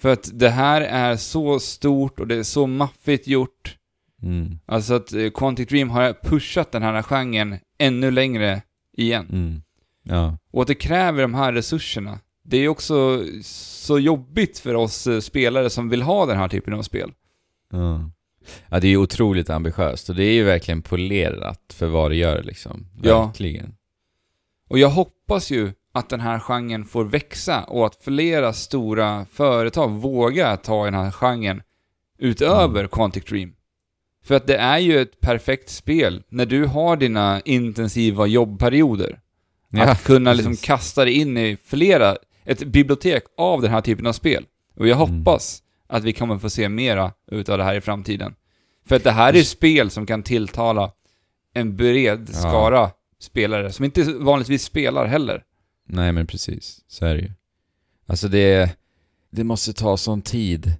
För att det här är så stort och det är så maffigt gjort. Alltså att Quantic Dream har pushat den här genren ännu längre igen. Ja. Och att det kräver de här resurserna. Det är också så jobbigt för oss spelare som vill ha den här typen av spel. Ja, det är ju otroligt ambitiöst. Och det är ju verkligen polerat för vad det gör liksom. Verkligen. Ja. Och jag hoppas ju att den här genren får växa och att flera stora företag vågar ta den här genren utöver Quantic Dream. För att det är ju ett perfekt spel när du har dina intensiva jobbperioder. Ja, att kunna liksom kasta dig in i ett bibliotek av den här typen av spel. Och jag hoppas att vi kommer få se mera utav det här i framtiden. För att det här är spel som kan tilltala en bred skara spelare som inte vanligtvis spelar heller. Nej, men precis. Så är det ju. Alltså det måste ta sån tid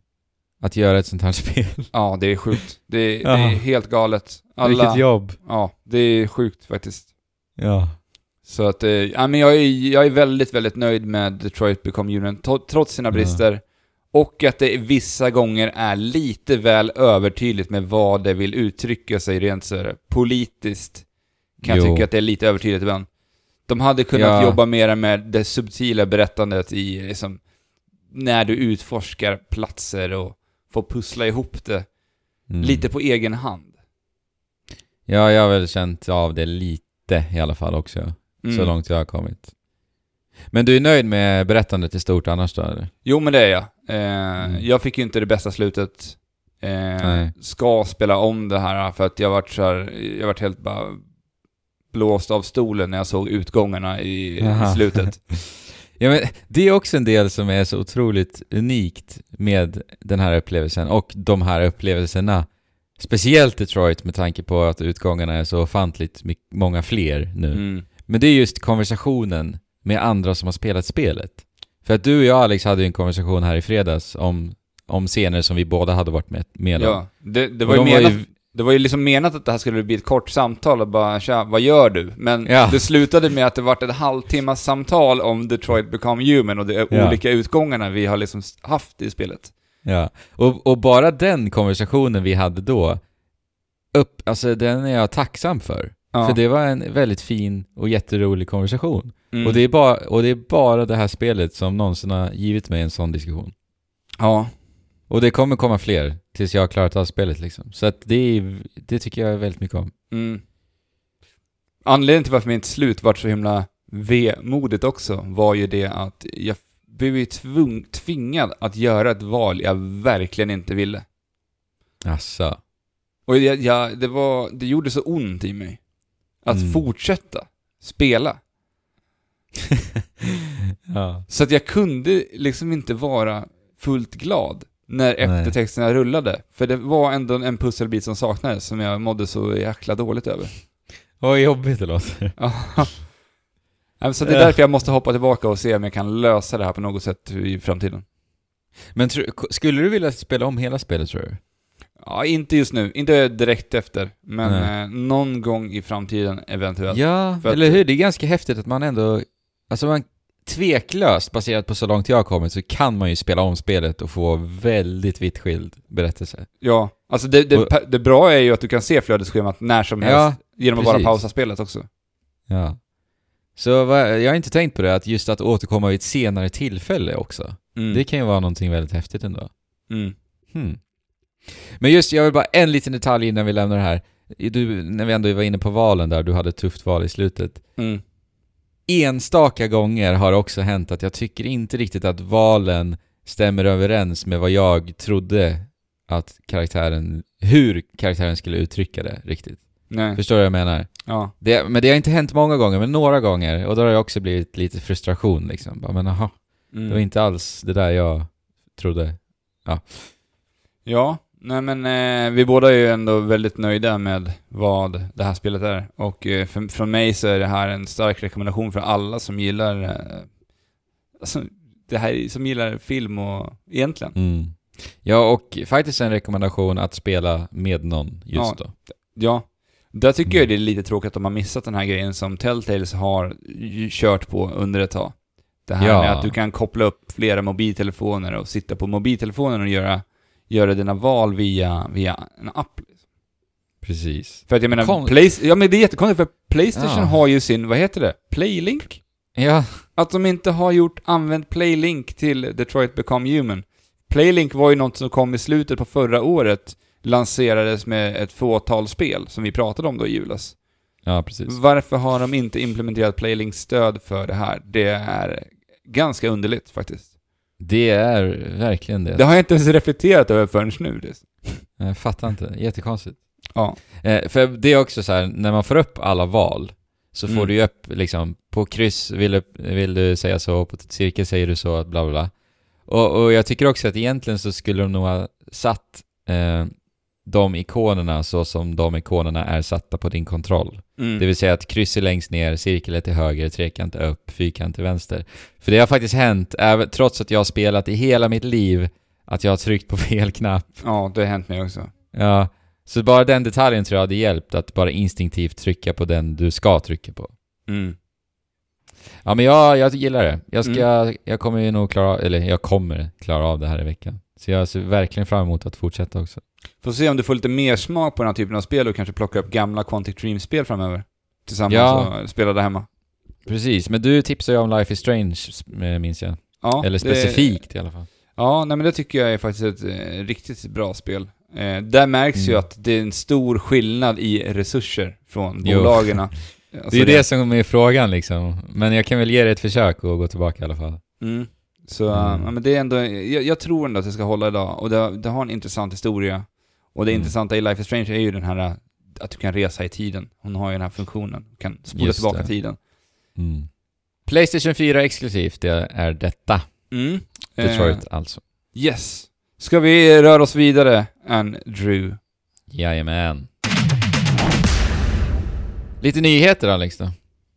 att göra ett sånt här spel. Ja, det är sjukt. Det är helt galet. Vilket jobb. Ja, det är sjukt faktiskt. Ja. Så att, ja, men jag är väldigt, väldigt nöjd med Detroit Become Human trots sina brister. Och att det vissa gånger är lite väl övertydligt med vad det vill uttrycka sig rent så här, politiskt. Kan jag tycka att det är lite övertydligt ibland. De hade kunnat jobba mer med det subtila berättandet i liksom, när du utforskar platser och får pussla ihop det lite på egen hand. Ja, jag har väl känt av det lite i alla fall också. Så långt jag har kommit. Men du är nöjd med berättandet i stort annars då? Eller? Jo, men det är jag. Jag fick ju inte det bästa slutet. Ska spela om det här för att jag varit helt bara blåst av stolen när jag såg utgångarna i slutet. Ja, men det är också en del som är så otroligt unikt med den här upplevelsen och de här upplevelserna. Speciellt Detroit med tanke på att utgångarna är så ofantligt många fler nu. Men det är just konversationen med andra som har spelat spelet. För att du och jag, Alex, hade ju en konversation här i fredags om scener som vi båda hade varit med om. Ja, det var ju det var ju liksom menat att det här skulle bli ett kort samtal och bara, tja, vad gör du? Men det slutade med att det var ett halvtimmas samtal om Detroit Become Human och de olika utgångarna vi har liksom haft i spelet. Ja, och bara den konversationen vi hade då, alltså den är jag tacksam för. Ja. För det var en väldigt fin och jätterolig konversation. Och det är bara det här spelet som någonsin har givit mig en sån diskussion. Ja. Och det kommer komma fler tills jag har klarat av spelet liksom. Så att det tycker jag väldigt mycket om. Anledningen till varför mitt slut var så himla vemodigt också var ju det att jag blev ju tvingad att göra ett val jag verkligen inte ville. Asså. Och det gjorde så ont i mig att fortsätta spela. Så att jag kunde liksom inte vara fullt glad när eftertexterna rullade. För det var ändå en pusselbit som saknades som jag mådde så jäkla dåligt över. Vad jobbigt det låter. Så det är därför jag måste hoppa tillbaka och se om jag kan lösa det här på något sätt i framtiden. Men skulle du vilja spela om hela spelet, tror du? Ja, inte just nu. Inte direkt efter. Men någon gång i framtiden eventuellt. Ja, för eller hur? Det är ganska häftigt att man ändå... Alltså man tveklöst, baserat på så långt jag har kommit, så kan man ju spela om spelet och få väldigt vitt skild berättelse. Ja, alltså det bra är ju att du kan se flödesschemat när som helst genom att bara pausa spelet också. Ja. Så jag har inte tänkt på det, att just att återkomma vid ett senare tillfälle också. Mm. Det kan ju vara någonting väldigt häftigt ändå. Mm. Hmm. Men just, jag vill bara en liten detalj innan vi lämnar det här. När vi ändå var inne på valen där, du hade ett tufft val i slutet. Mm. Enstaka gånger har det också hänt att jag tycker inte riktigt att valen stämmer överens med vad jag trodde att hur karaktären skulle uttrycka det riktigt. Nej. Förstår du vad jag menar? Ja. Men det har inte hänt många gånger, men några gånger. Och då har jag också blivit lite frustration liksom. Men aha, det var inte alls det där jag trodde. Ja, nej men vi båda är ju ändå väldigt nöjda med vad det här spelet är. Och från mig så är det här en stark rekommendation för alla som gillar det här, som gillar film och egentligen. Mm. Ja, och faktiskt en rekommendation att spela med någon just då. Ja, där tycker jag det är lite tråkigt att de har missat den här grejen som Telltales har kört på under ett tag. Det här med att du kan koppla upp flera mobiltelefoner och sitta på mobiltelefonen och göra dina val via en app. Precis. För att jag menar, men det är jättekonstigt, för Playstation har ju sin, vad heter det? Playlink? Ja. Att de inte har använt Playlink till Detroit Become Human. Playlink var ju något som kom i slutet på förra året, lanserades med ett fåtal spel som vi pratade om då i julas. Ja, precis. Varför har de inte implementerat Playlinks stöd för det här? Det är ganska underligt faktiskt. Det är verkligen det. Det har jag inte ens reflekterat över förrän nu. Jag fattar inte. Jättekonstigt. Ja. För det är också så här, när man får upp alla val så får du ju upp liksom, på kryss vill du säga så, på cirkel säger du så, bla bla bla. Och jag tycker också att egentligen så skulle de nog ha satt de ikonerna så som de ikonerna är satta på din kontroll. Det vill säga att kryss är längst ner, cirkel är till höger, trekant är upp, fyrkant till vänster. För det har faktiskt hänt, trots att jag har spelat i hela mitt liv, att jag har tryckt på fel knapp. Ja, det har hänt mig också. Ja, så bara den detaljen tror jag hade hjälpt, att bara instinktivt trycka på den du ska trycka på. Mm. Ja, men jag gillar det. Jag kommer ju nog klara av det här i veckan. Så jag ser verkligen fram emot att fortsätta också. Får se om du får lite mer smak på den här typen av spel och kanske plocka upp gamla Quantic Dream-spel framöver. Tillsammans och spela där hemma. Precis, men du tipsar ju om Life is Strange, minns jag. Ja, eller specifikt i alla fall. Ja, nej, men det tycker jag är faktiskt ett riktigt bra spel. Där märks ju att det är en stor skillnad i resurser från bolagen. Alltså det är ju det som är frågan liksom. Men jag kan väl ge dig ett försök och gå tillbaka i alla fall. Mm. Så ja, men det är ändå, jag tror ändå att det ska hålla idag. Och det har en intressant historia. Och det intressanta i Life is Strange är ju den här att du kan resa i tiden. Hon har ju den här funktionen. Du kan spola tillbaka tiden. Mm. Playstation 4 exklusivt, det är detta. Mm. Detroit alltså. Yes. Ska vi röra oss vidare, Andrew? Jajamän. Lite nyheter, Alex då.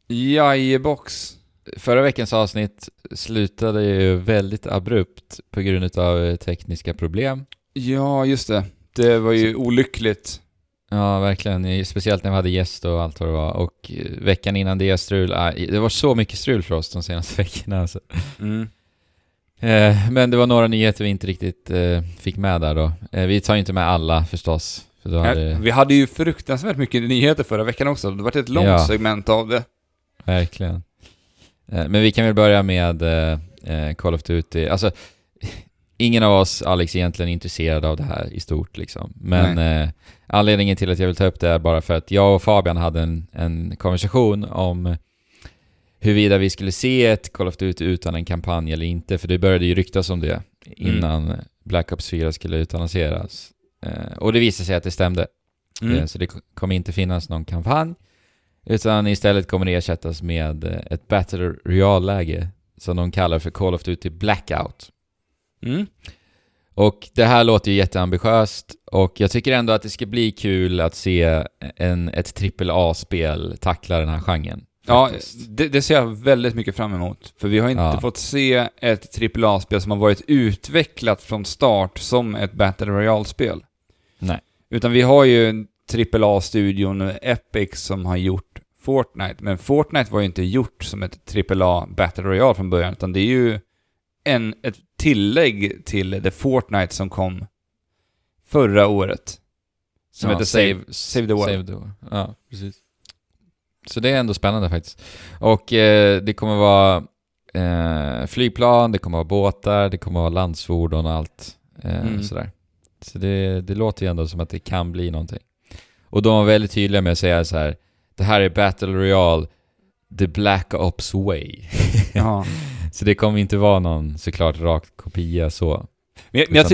Jajebox. Förra veckans avsnitt slutade ju väldigt abrupt på grund av tekniska problem. Ja, just det. Det var ju olyckligt. Ja, verkligen. Speciellt när vi hade gäst och allt vad det var. Och veckan innan det strul. Det var så mycket strul för oss de senaste veckorna. Alltså. Mm. Men det var några nyheter vi inte riktigt fick med där då. Vi tar ju inte med alla förstås. För då vi hade ju fruktansvärt mycket nyheter förra veckan också. Det var ett långt segment av det. Verkligen. Men vi kan väl börja med Call of Duty. Alltså, ingen av oss, Alex, är egentligen intresserad av det här i stort. Liksom. Men anledningen till att jag vill ta upp det är bara för att jag och Fabian hade en konversation om huruvida vi skulle se ett Call of Duty utan en kampanj eller inte. För det började ju ryktas om det innan Black Ops 4 skulle utannonseras. Och det visade sig att det stämde. Så det kommer inte finnas någon kampanj. Utan istället kommer det ersättas med ett Battle Royale-läge som de kallar för Call of Duty Blackout. Mm. Och det här låter ju jätteambitiöst och jag tycker ändå att det ska bli kul att se ett AAA-spel tackla den här genren. faktiskt. Ja, det ser jag väldigt mycket fram emot. För vi har inte fått se ett AAA-spel som har varit utvecklat från start som ett Battle Royale-spel. Nej. Utan vi har ju AAA-studion Epic som har gjort Fortnite. Men Fortnite var ju inte gjort som ett AAA Battle Royale från början. Utan det är ju ett tillägg till The Fortnite som kom förra året. Som heter Save the World. Save the World. Ja, precis. Så det är ändå spännande faktiskt. Och det kommer vara flygplan, det kommer vara båtar, det kommer vara landsfordon och allt. Sådär. Så det låter ju ändå som att det kan bli någonting. Och de var väldigt tydliga med att säga så här: det här är Battle Royale The Black Ops Way. Ja. Så det kommer inte vara någon såklart rakt kopia så. Men jag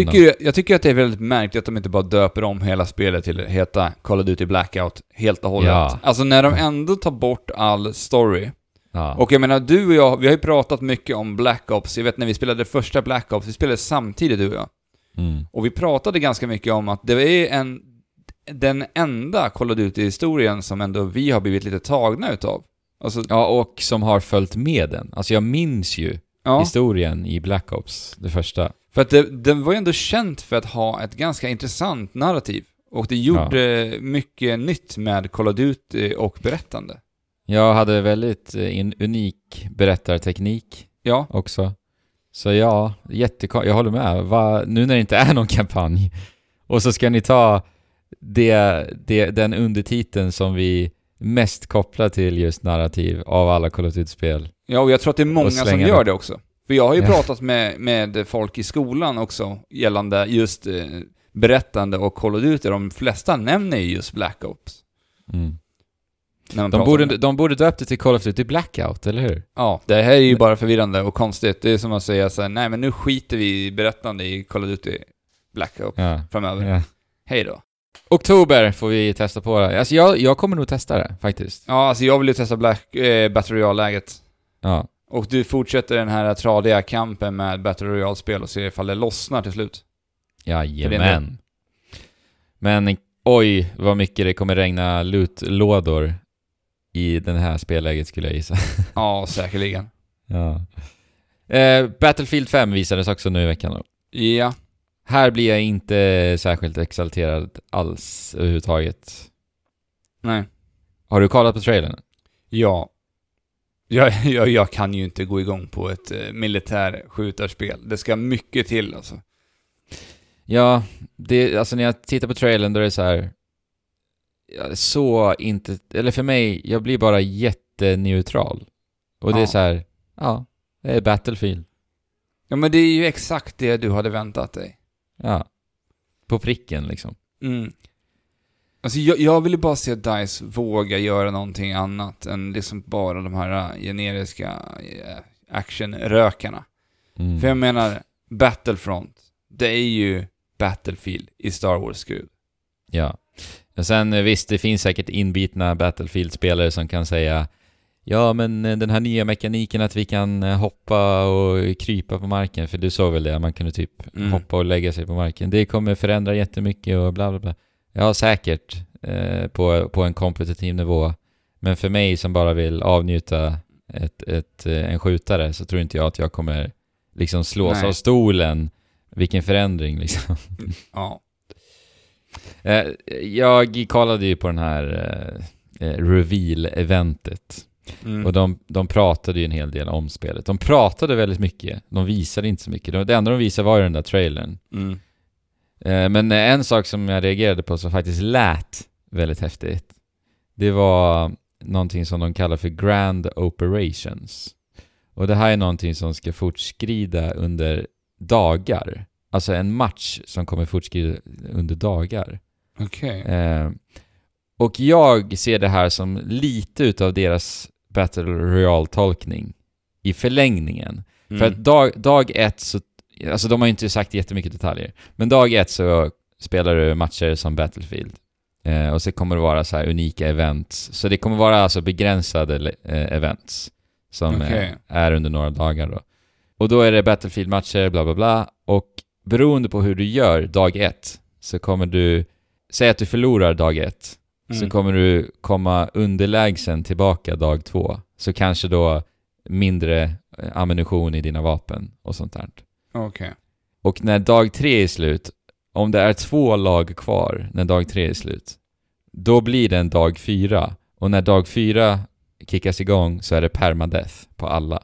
tycker att det är väldigt märkligt att de inte bara döper om hela spelet till att heta Call of Duty Blackout helt och hållet. Ja. Alltså när de ändå tar bort all story. Ja. Och jag menar, du och jag, vi har ju pratat mycket om Black Ops. Jag vet när vi spelade första Black Ops, vi spelade samtidigt du och jag. Mm. Och vi pratade ganska mycket om att det är den enda Call of Duty-historien som ändå vi har blivit lite tagna utav. Alltså, ja, och som har följt med den. Alltså jag minns ju historien i Black Ops, det första. För att den var ju ändå känt för att ha ett ganska intressant narrativ. Och det gjorde mycket nytt med Call of Duty och berättande. Jag hade väldigt unik berättarteknik också. Så jag håller med. Nu när det inte är någon kampanj. Och så ska ni ta den undertiteln som vi mest kopplar till just narrativ av alla Call of Duty-spel. Ja, och jag tror att det är många som gör det också. För jag har ju pratat med folk i skolan också gällande just berättande och Call of Duty. De flesta nämner ju just Black Ops. Mm. De borde döpt det till Call of Duty Blackout, eller hur? Ja, det här är ju bara förvirrande och konstigt. Det är som att säga så här: nej men nu skiter vi berättande i Call of Duty Blackout framöver. Ja. Hej då. Oktober får vi testa på det. Alltså jag kommer nog testa det faktiskt. Ja, alltså jag vill ju testa Battle Royale-läget. Ja. Och du fortsätter den här tradiga kampen med Battle Royale-spel och ser ifall det lossnar till slut. Jajamän. Men oj, vad mycket det kommer regna lootlådor i den här spelläget skulle jag gissa. Ja, säkerligen. Ja. Battlefield 5 visades också nu i veckan då. Ja. Här blir jag inte särskilt exalterad alls överhuvudtaget. Nej. Har du kollat på trailern? Ja. Jag kan ju inte gå igång på ett militärskjutarspel. Det ska mycket till alltså. Ja, alltså när jag tittar på trailern då är det så här så inte, eller för mig, jag blir bara jätteneutral. Och det är så här, det är Battlefield. Ja, men det är ju exakt det du hade väntat dig. Ja. På pricken liksom. Mm. Alltså jag ville bara se DICE våga göra någonting annat än liksom bara de här generiska actionrökarna. Mm. För jag menar, Battlefront, det är ju Battlefield i Star Wars-skrud. Ja. Och sen visst, det finns säkert inbitna Battlefield-spelare som kan säga ja, men den här nya mekaniken att vi kan hoppa och krypa på marken, för du såg väl det, man kunde typ hoppa och lägga sig på marken. Det kommer förändra jättemycket och bla bla bla. Ja, säkert på en kompetitiv nivå. Men för mig som bara vill avnjuta en skjutare så tror inte jag att jag kommer liksom slås av stolen. Vilken förändring liksom. Ja. Jag kollade ju på den här reveal-eventet. Mm. Och de pratade ju en hel del om spelet. De pratade väldigt mycket. De visade inte så mycket. Det enda de visade var ju den där trailern. Mm. Men en sak som jag reagerade på som faktiskt lät väldigt häftigt, det var någonting som de kallar för Grand Operations. Och det här är någonting som ska fortskrida under dagar. Alltså en match som kommer fortskrida under dagar. Okej. Och jag ser det här som lite utav deras Battle Royale-tolkning i förlängningen. Mm. För att dag ett så, alltså de har ju inte sagt jättemycket detaljer, men dag ett så spelar du matcher som Battlefield. Och så kommer det vara så här unika events. Så det kommer vara alltså begränsade events som är under några dagar då. Och då är det Battlefield-matcher, bla bla bla. Och beroende på hur du gör dag ett så kommer du, säg att du förlorar dag ett. så kommer du komma underlägsen tillbaka dag 2. Så kanske då mindre ammunition i dina vapen och sånt där. Okay. Och när dag 3 är slut, om det är 2 lag kvar när dag 3 är slut, då blir det en dag 4. Och när dag 4 kickas igång så är det permadeath på alla.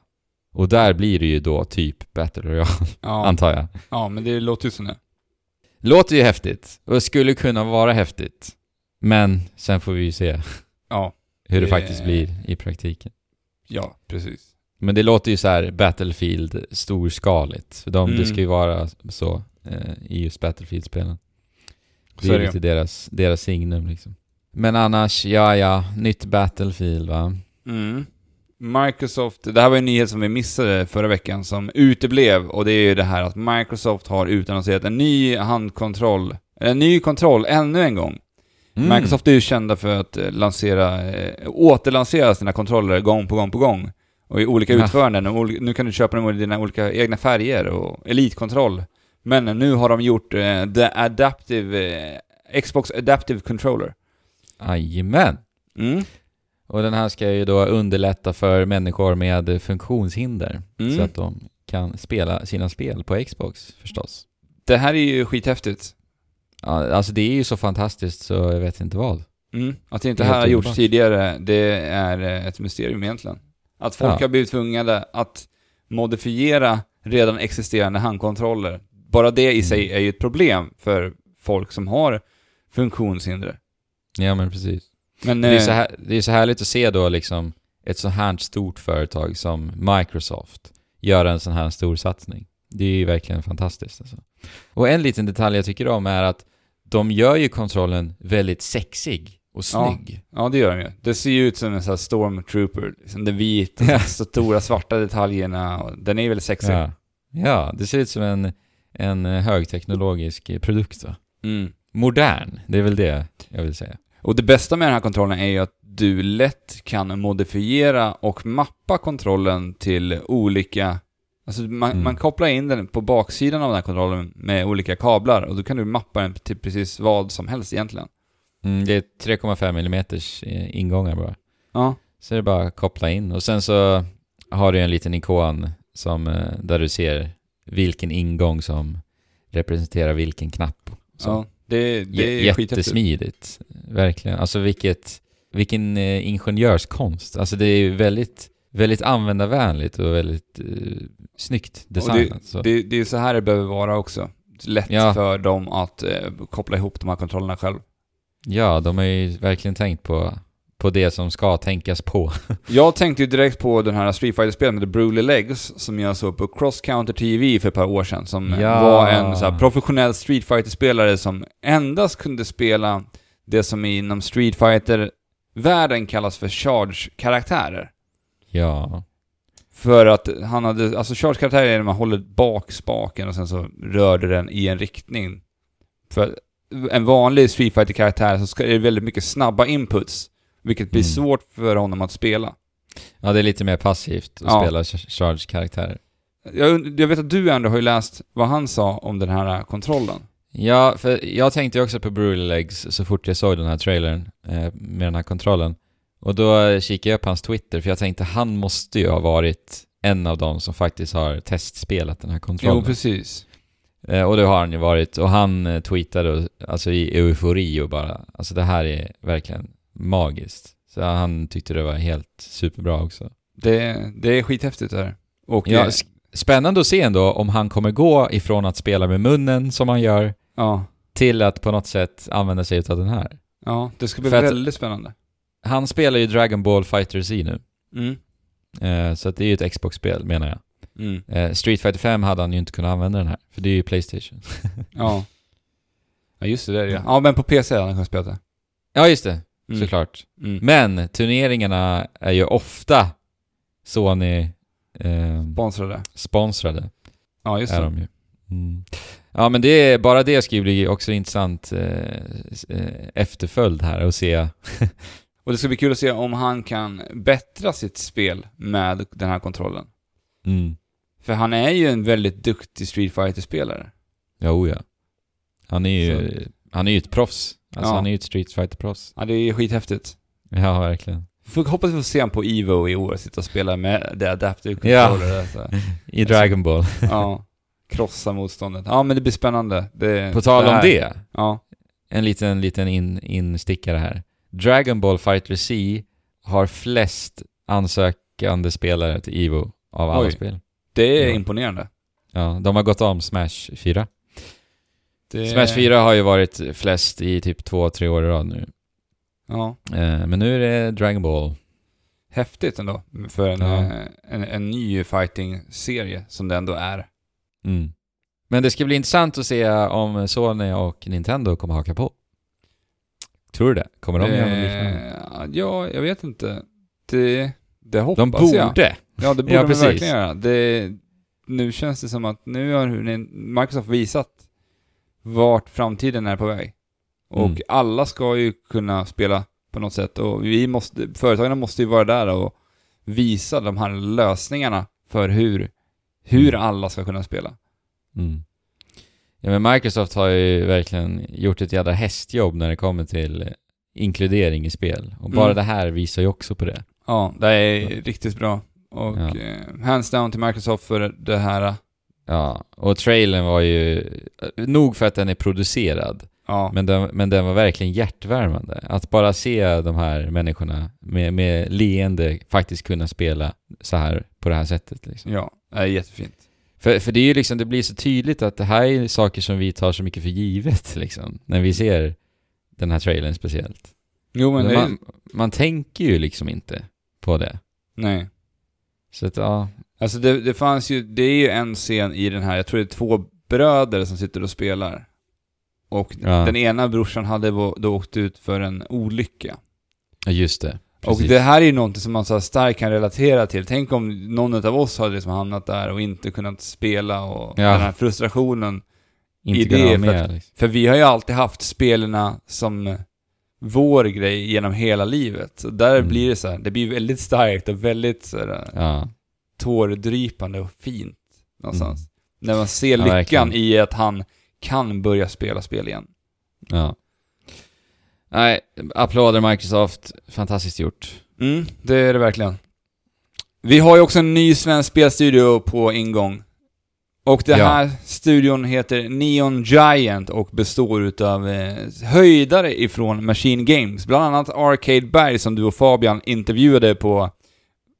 Och där blir det ju då typ Battle Royale, antar jag. Ja, men det låter ju så nu. Låter ju häftigt. Och skulle kunna vara häftigt. Men sen får vi ju se hur det faktiskt blir i praktiken. Ja, precis. Men det låter ju så här Battlefield storskaligt. För det ska ju vara så i just Battlefield-spelen. Det är ju lite deras signum liksom. Men annars, nytt Battlefield, va? Mm. Microsoft, det här var en nyhet som vi missade förra veckan som uteblev, och det är ju det här att Microsoft har utannonserat en ny handkontroll, en ny kontroll ännu en gång. Mm. Microsoft är ju kända för att återlansera sina kontroller gång på gång och i olika utföranden. Nu kan du köpa dem i dina olika egna färger och elitkontroll. Men nu har de gjort The Xbox Adaptive Controller. Jajamän. Mm. Och den här ska ju då underlätta för människor med funktionshinder så att de kan spela sina spel på Xbox förstås. Det här är ju skithäftigt. Ja, alltså det är ju så fantastiskt så jag vet inte vad. Mm. Att det inte det här har gjorts tidigare, det är ett mysterium egentligen. Att folk har blivit tvungna att modifiera redan existerande handkontroller. Bara det i sig är ju ett problem för folk som har funktionshinder. Ja, men precis. Men det är så härligt att se då liksom ett så här stort företag som Microsoft gör en sån här stor satsning. Det är ju verkligen fantastiskt. Alltså. Och en liten detalj jag tycker om är att de gör ju kontrollen väldigt sexig och snygg. Ja, det gör de ju. Det ser ju ut som en sån här Stormtrooper. Liksom den vita, så stora svarta detaljerna. Den är väldigt sexig. Ja, det ser ut som en högteknologisk produkt. Modern, det är väl det jag vill säga. Och det bästa med den här kontrollen är ju att du lätt kan modifiera och mappa kontrollen till olika... Alltså man kopplar in den på baksidan av den här kontrollen med olika kablar och då kan du mappa den till precis vad som helst egentligen. Det är 3,5 mm ingångar bara. Ja. Så är det bara att koppla in. Och sen så har du en liten ikon som, där du ser vilken ingång som representerar vilken knapp. Så. Ja. Det är jättesmidigt, verkligen. Alltså vilken ingenjörskonst. Alltså det är ju väldigt, väldigt användarvänligt och väldigt snyggt designat. Det är så här det behöver vara också. Lätt för dem att koppla ihop de här kontrollerna själv. Ja, de har ju verkligen tänkt på det som ska tänkas på. Jag tänkte ju direkt på den här Street Fighter-spelen med The Brulee Legs som jag såg på Cross Counter TV för ett par år sedan som var en så här professionell Street Fighter-spelare som endast kunde spela det som inom Street Fighter-världen kallas för charge-karaktärer. Ja. För att han hade... Alltså charge-karaktärer är när man håller bak spaken och sen så rörde den i en riktning. För en vanlig Street Fighter-karaktär så är det väldigt mycket snabba inputs. Vilket blir svårt för honom att spela. Ja, det är lite mer passivt att spela charge-karaktärer. Jag vet att du, Andrew, har ju läst vad han sa om den här kontrollen. Ja, för jag tänkte också på Brulee Legs så fort jag såg den här trailern med den här kontrollen. Och då kikade jag på hans Twitter för jag tänkte han måste ju ha varit en av dem som faktiskt har testspelat den här kontrollen. Jo, precis. Och det har han ju varit. Och han tweetade alltså i eufori och bara, alltså det här är verkligen magiskt. Så han tyckte det var helt superbra också. Det är skithäftigt där. Och spännande att se ändå om han kommer gå ifrån att spela med munnen som han gör till att på något sätt använda sig av den här. Ja, det ska bli väldigt spännande. Han spelar ju Dragon Ball Fighter Z nu. Så att det är ju ett Xbox-spel menar jag. Street Fighter 5 hade han ju inte kunnat använda den här. För det är ju Playstation. Ja, just det. Där, ja, men på PC hade han kunnat spela det. Ja, just det. Såklart. Men turneringarna är ju ofta Sony sponsrade. Ja, just det. De ju. Ja, men bara det ska ju bli också intressant efterföljd här och se. Och det ska bli kul att se om han kan bättra sitt spel med den här kontrollen. För han är ju en väldigt duktig Street Fighter-spelare. Ja. Han är ju ett proffs Alltså han är ju ett Street Fighter-proffs. Ja, det är ju skithäftigt. Ja, verkligen. Får hoppas vi får se han på Evo i år. Sitta och spela med det Adaptive Controller. Alltså. I Dragon Ball. Ja, krossa motståndet. Ja, men det blir spännande. På tal om det. Ja. En liten instickare här. Dragon Ball Fighter Z har flest ansökande spelare till Evo av alla spel. Det är imponerande. Ja, de har gått om Smash 4. Smash 4 har ju varit flest i typ 2-3 år i rad nu. Ja. Men nu är det Dragon Ball. Häftigt ändå för en ny fighting-serie som det ändå är. Mm. Men det ska bli intressant att se om Sony och Nintendo kommer haka på. Tror du det? Kommer de göra något liknande? Ja, jag vet inte. Det hoppas jag. De borde. Ja, det borde de verkligen göra. Nu känns det som att nu har Microsoft visat vart framtiden är på väg. Och alla ska ju kunna spela på något sätt. Och företagen måste ju vara där och visa de här lösningarna för hur alla ska kunna spela. Mm. Ja, men Microsoft har ju verkligen gjort ett jävla hästjobb när det kommer till inkludering i spel. Och bara det här visar ju också på det. Ja, det är riktigt bra. Och hands down till Microsoft för det här. Ja, och trailern var ju nog för att den är producerad. Ja. Men den var verkligen hjärtvärmande. Att bara se de här människorna med leende faktiskt kunna spela så här på det här sättet. Liksom. Ja, det är jättefint. För det är ju liksom, det blir så tydligt att det här är saker som vi tar så mycket för givet liksom, när vi ser den här trailern speciellt. Jo, men man tänker ju liksom inte på det. Nej. Så att, ja. Alltså det fanns ju, det är ju en scen i den här, jag tror det är 2 bröder som sitter och spelar. Och den ena brorsan hade då åkt ut för en olycka. Ja, just det. Precis. Och det här är ju någonting som man så starkt kan relatera till. Tänk om någon av oss hade liksom hamnat där och inte kunnat spela och den här frustrationen inte i det. För vi har ju alltid haft spelarna som vår grej genom hela livet. Och där blir det så här, det blir väldigt starkt och väldigt så här, tårdrypande och fint någonstans. När man ser lyckan i att han kan börja spela spel igen. Ja. Nej, applåder Microsoft. Fantastiskt gjort. Mm, det är det verkligen. Vi har ju också en ny svensk spelstudio på ingång. Och den här studion heter Neon Giant och består utav höjdare ifrån Machine Games. Bland annat Arcade Berg som du och Fabian intervjuade på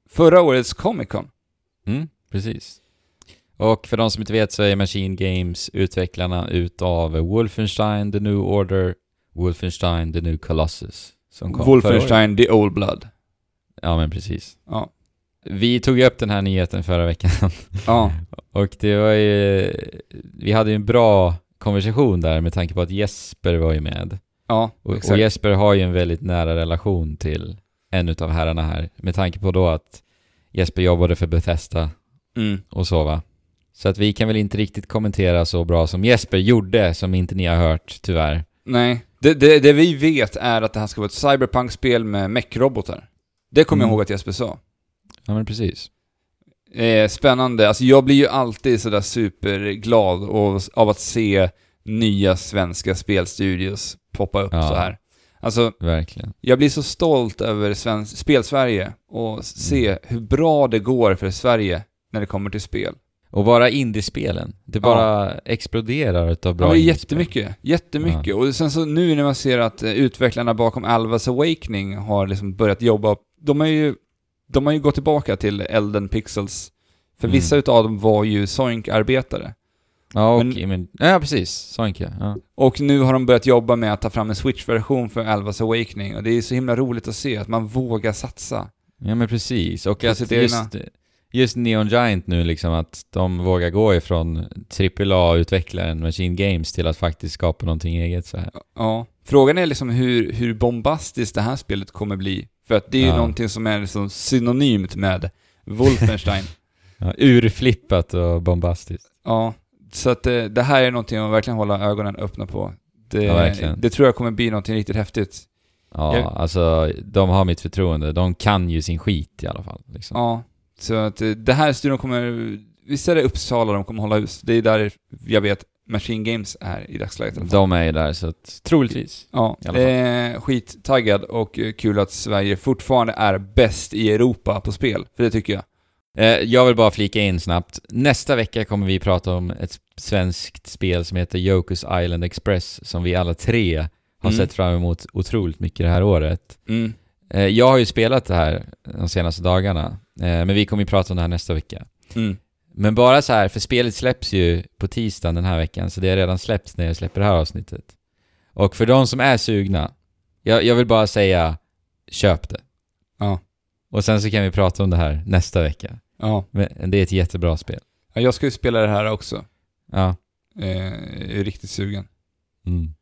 förra årets Comic-Con. Mm, precis. Och för de som inte vet så är Machine Games utvecklarna utav Wolfenstein, The New Order, Wolfenstein, The New Colossus som kom Wolfenstein, The Old Blood. Ja, men precis. Ja. Vi tog ju upp den här nyheten förra veckan. Ja. Och det var ju, vi hade ju en bra konversation där med tanke på att Jesper var ju med. Ja, exakt. Och Jesper har ju en väldigt nära relation till en utav herrarna här. Med tanke på då att Jesper jobbade för Bethesda och så, va? Så att vi kan väl inte riktigt kommentera så bra som Jesper gjorde, som inte ni har hört, tyvärr. Nej, det vi vet är att det här ska vara ett cyberpunk-spel med mech-robotar. Det kommer jag ihåg att Jesper sa. Ja, men precis. Spännande. Alltså, jag blir ju alltid sådär superglad av att se nya svenska spelstudios poppa upp så här. Alltså, verkligen. Jag blir så stolt över Spelsverige och se hur bra det går för Sverige när det kommer till spel. Och bara indiespelen. Det bara exploderar utav bra indiespel. Jättemycket. Ja. Och sen så nu när man ser att utvecklarna bakom Alva's Awakening har liksom börjat jobba. De har ju gått tillbaka till Elden Pixels. För vissa utav dem var ju Sonic-arbetare. Ja, okay, men precis. Sonic, ja. Och nu har de börjat jobba med att ta fram en Switch-version för Alva's Awakening. Och det är så himla roligt att se att man vågar satsa. Ja, men precis. Och att just Neon Giant nu liksom, att de vågar gå ifrån AAA-utvecklaren Machine Games till att faktiskt skapa någonting eget så här. Ja, frågan är liksom hur bombastiskt det här spelet kommer bli. För att det är ju någonting som är liksom synonymt med Wolfenstein. Urflippat och bombastiskt. Ja, så att det här är någonting man verkligen håller ögonen öppna på. Det tror jag kommer bli någonting riktigt häftigt. Ja, alltså de har mitt förtroende. De kan ju sin skit i alla fall. Liksom. Ja. Så att det här studion kommer, visst är det Uppsala de kommer hålla hus. Det är där jag vet Machine Games är i dagsläget. De är ju där, så att, troligtvis. Ja, skittaggad och kul att Sverige fortfarande är bäst i Europa på spel, för det tycker jag. Jag vill bara flika in snabbt. Nästa vecka kommer vi prata om ett svenskt spel som heter Yokus Island Express, som vi alla tre har sett fram emot otroligt mycket det här året. Mm. Jag har ju spelat det här de senaste dagarna, men vi kommer ju prata om det här nästa vecka. Mm. Men bara så här, för spelet släpps ju på tisdagen den här veckan, så det är redan släppts när jag släpper det här avsnittet. Och för de som är sugna, jag vill bara säga, köp det. Ja. Och sen så kan vi prata om det här nästa vecka. Ja. Men det är ett jättebra spel. Ja, jag ska ju spela det här också. Ja. Jag är riktigt sugen. Mm.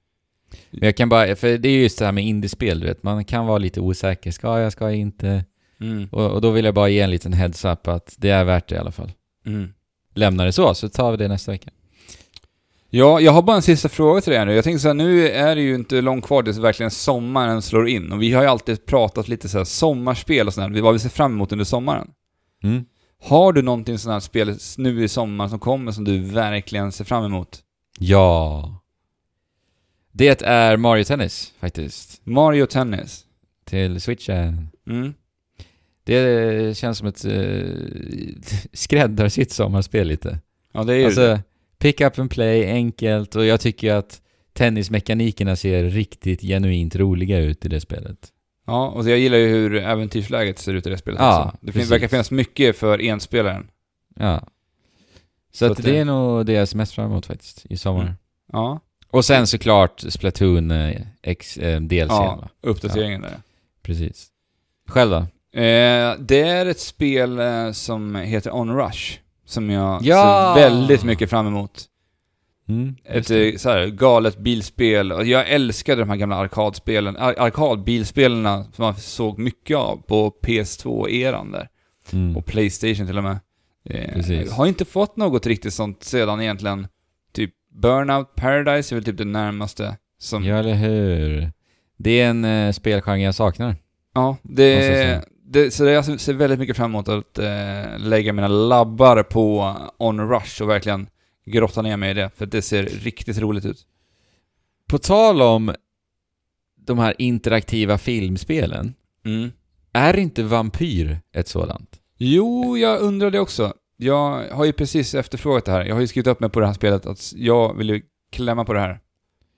Men jag kan bara, för det är just det här med indiespel, du vet. Man kan vara lite osäker. Ska jag inte? Mm. Och då vill jag bara ge en liten heads up att det är värt det i alla fall. Mm. Lämnar det så tar vi det nästa vecka. Ja, jag har bara en sista fråga till dig nu. Jag tänker så här, nu är det ju inte långt kvar tills verkligen sommaren slår in. Och vi har ju alltid pratat lite så här sommarspel och sådär, vad vi ser fram emot under sommaren. Mm. Har du någonting sådant här spel nu i sommar som kommer som du verkligen ser fram emot? Ja. Det är Mario Tennis faktiskt. Mario Tennis. Till Switchen. Mm. Det känns som ett skräddarsytt sommarspel lite. Ja, det är ju alltså, det. Pick up and play, enkelt. Och jag tycker att tennismekanikerna ser riktigt genuint roliga ut i det spelet. Ja, och jag gillar ju hur äventyrsläget ser ut i det spelet. Ja, alltså. Det verkar finnas mycket för enspelaren. Ja. Så att det är nog det jag ser mest fram emot faktiskt i sommar. Mm. Ja. Och sen såklart Splatoon DLC. Ja, uppdateringen där. Precis. Själv då? Det är ett spel som heter Onrush som jag ser väldigt mycket fram emot. Ett så här galet bilspel. Jag älskade de här gamla arkadspelen, arkadbilspelarna som man såg mycket av på PS2-eran där. Och Playstation till och med. Har inte fått något riktigt sånt sedan egentligen. Typ Burnout Paradise är väl typ det närmaste som... Ja, eller hur? Det är en spelgenre jag saknar. Ja, så jag ser väldigt mycket fram emot att lägga mina labbar på Onrush och verkligen grotta ner mig i det, för det ser riktigt roligt ut. På tal om de här interaktiva filmspelen, är inte Vampyr ett sådant? Jo, jag undrar det också. Jag har ju precis efterfrågat det här. Jag har ju skrivit upp mig på det här spelet att jag vill ju klämma på det här.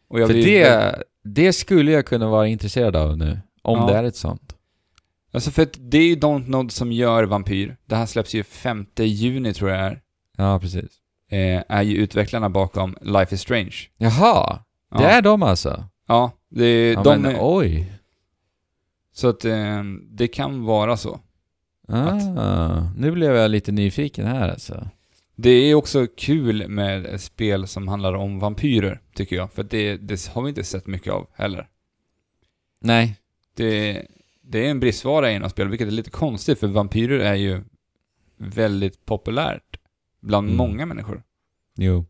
Och jag det skulle jag kunna vara intresserad av nu, om det är ett sånt. Alltså för att det är ju Dontnod som gör Vampyr. Det här släpps ju 5 juni tror jag är. Ja, precis. Är ju utvecklarna bakom Life is Strange. Jaha, det är de alltså? Ja, det är de. Men, oj. Så att det kan vara så. Nu blev jag lite nyfiken här alltså. Det är också kul med spel som handlar om vampyrer, tycker jag. För det har vi inte sett mycket av heller. Nej. Det är en bristvara i några spel, vilket är lite konstigt, för vampyrer är ju väldigt populärt bland många människor. Jo.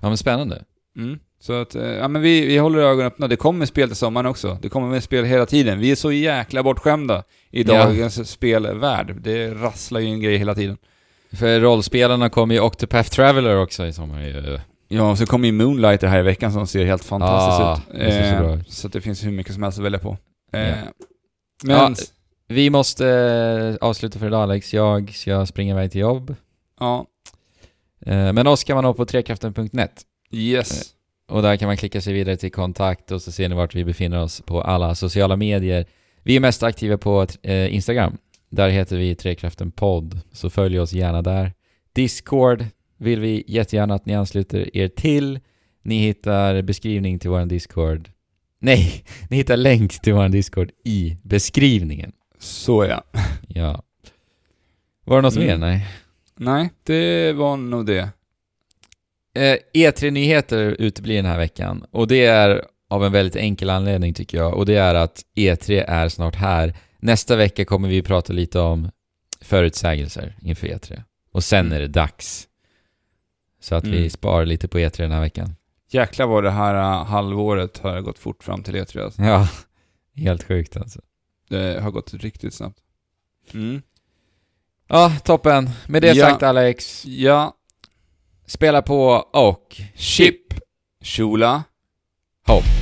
Ja, men spännande. Så att, ja, men vi håller ögonen öppna. Det kommer spel till sommaren också. Det kommer med spel hela tiden. Vi är så jäkla bortskämda i dagens spelvärld. Det rasslar ju en grej hela tiden. För rollspelarna kommer ju Octopath Traveler också i sommar. Ja, och så kommer ju Moonlighter här i veckan som ser helt fantastiskt ut. Det ser så bra. Så att det finns hur mycket som helst att välja på. Men... Ja, vi måste avsluta för idag, Alex. Jag ska springa iväg till jobb. Ja. Men oss kan man nå på trekraften.net. Yes. Och där kan man klicka sig vidare till kontakt och så ser ni vart vi befinner oss på alla sociala medier. Vi är mest aktiva på Instagram. Där heter vi Trekraften-podd. Så följ oss gärna där. Discord vill vi jättegärna att ni ansluter er till. Ni hittar beskrivning till vår Discord. Nej, ni hittar länk till vår Discord i beskrivningen. Så ja. Var det något mer? Nej. Nej, det var nog det. E3-nyheter uteblir den här veckan. Och det är av en väldigt enkel anledning, tycker jag. Och det är att E3 är snart här. Nästa vecka kommer vi prata lite om förutsägelser inför E3. Och sen är det dags. Så att vi sparar lite på E3 den här veckan. Jäklar vad det här halvåret har gått fort fram till E3 alltså. Ja, helt sjukt alltså. Det har gått riktigt snabbt. Ja, toppen. Med det sagt, Alex. Ja. Spela på och chip, chula, hopp.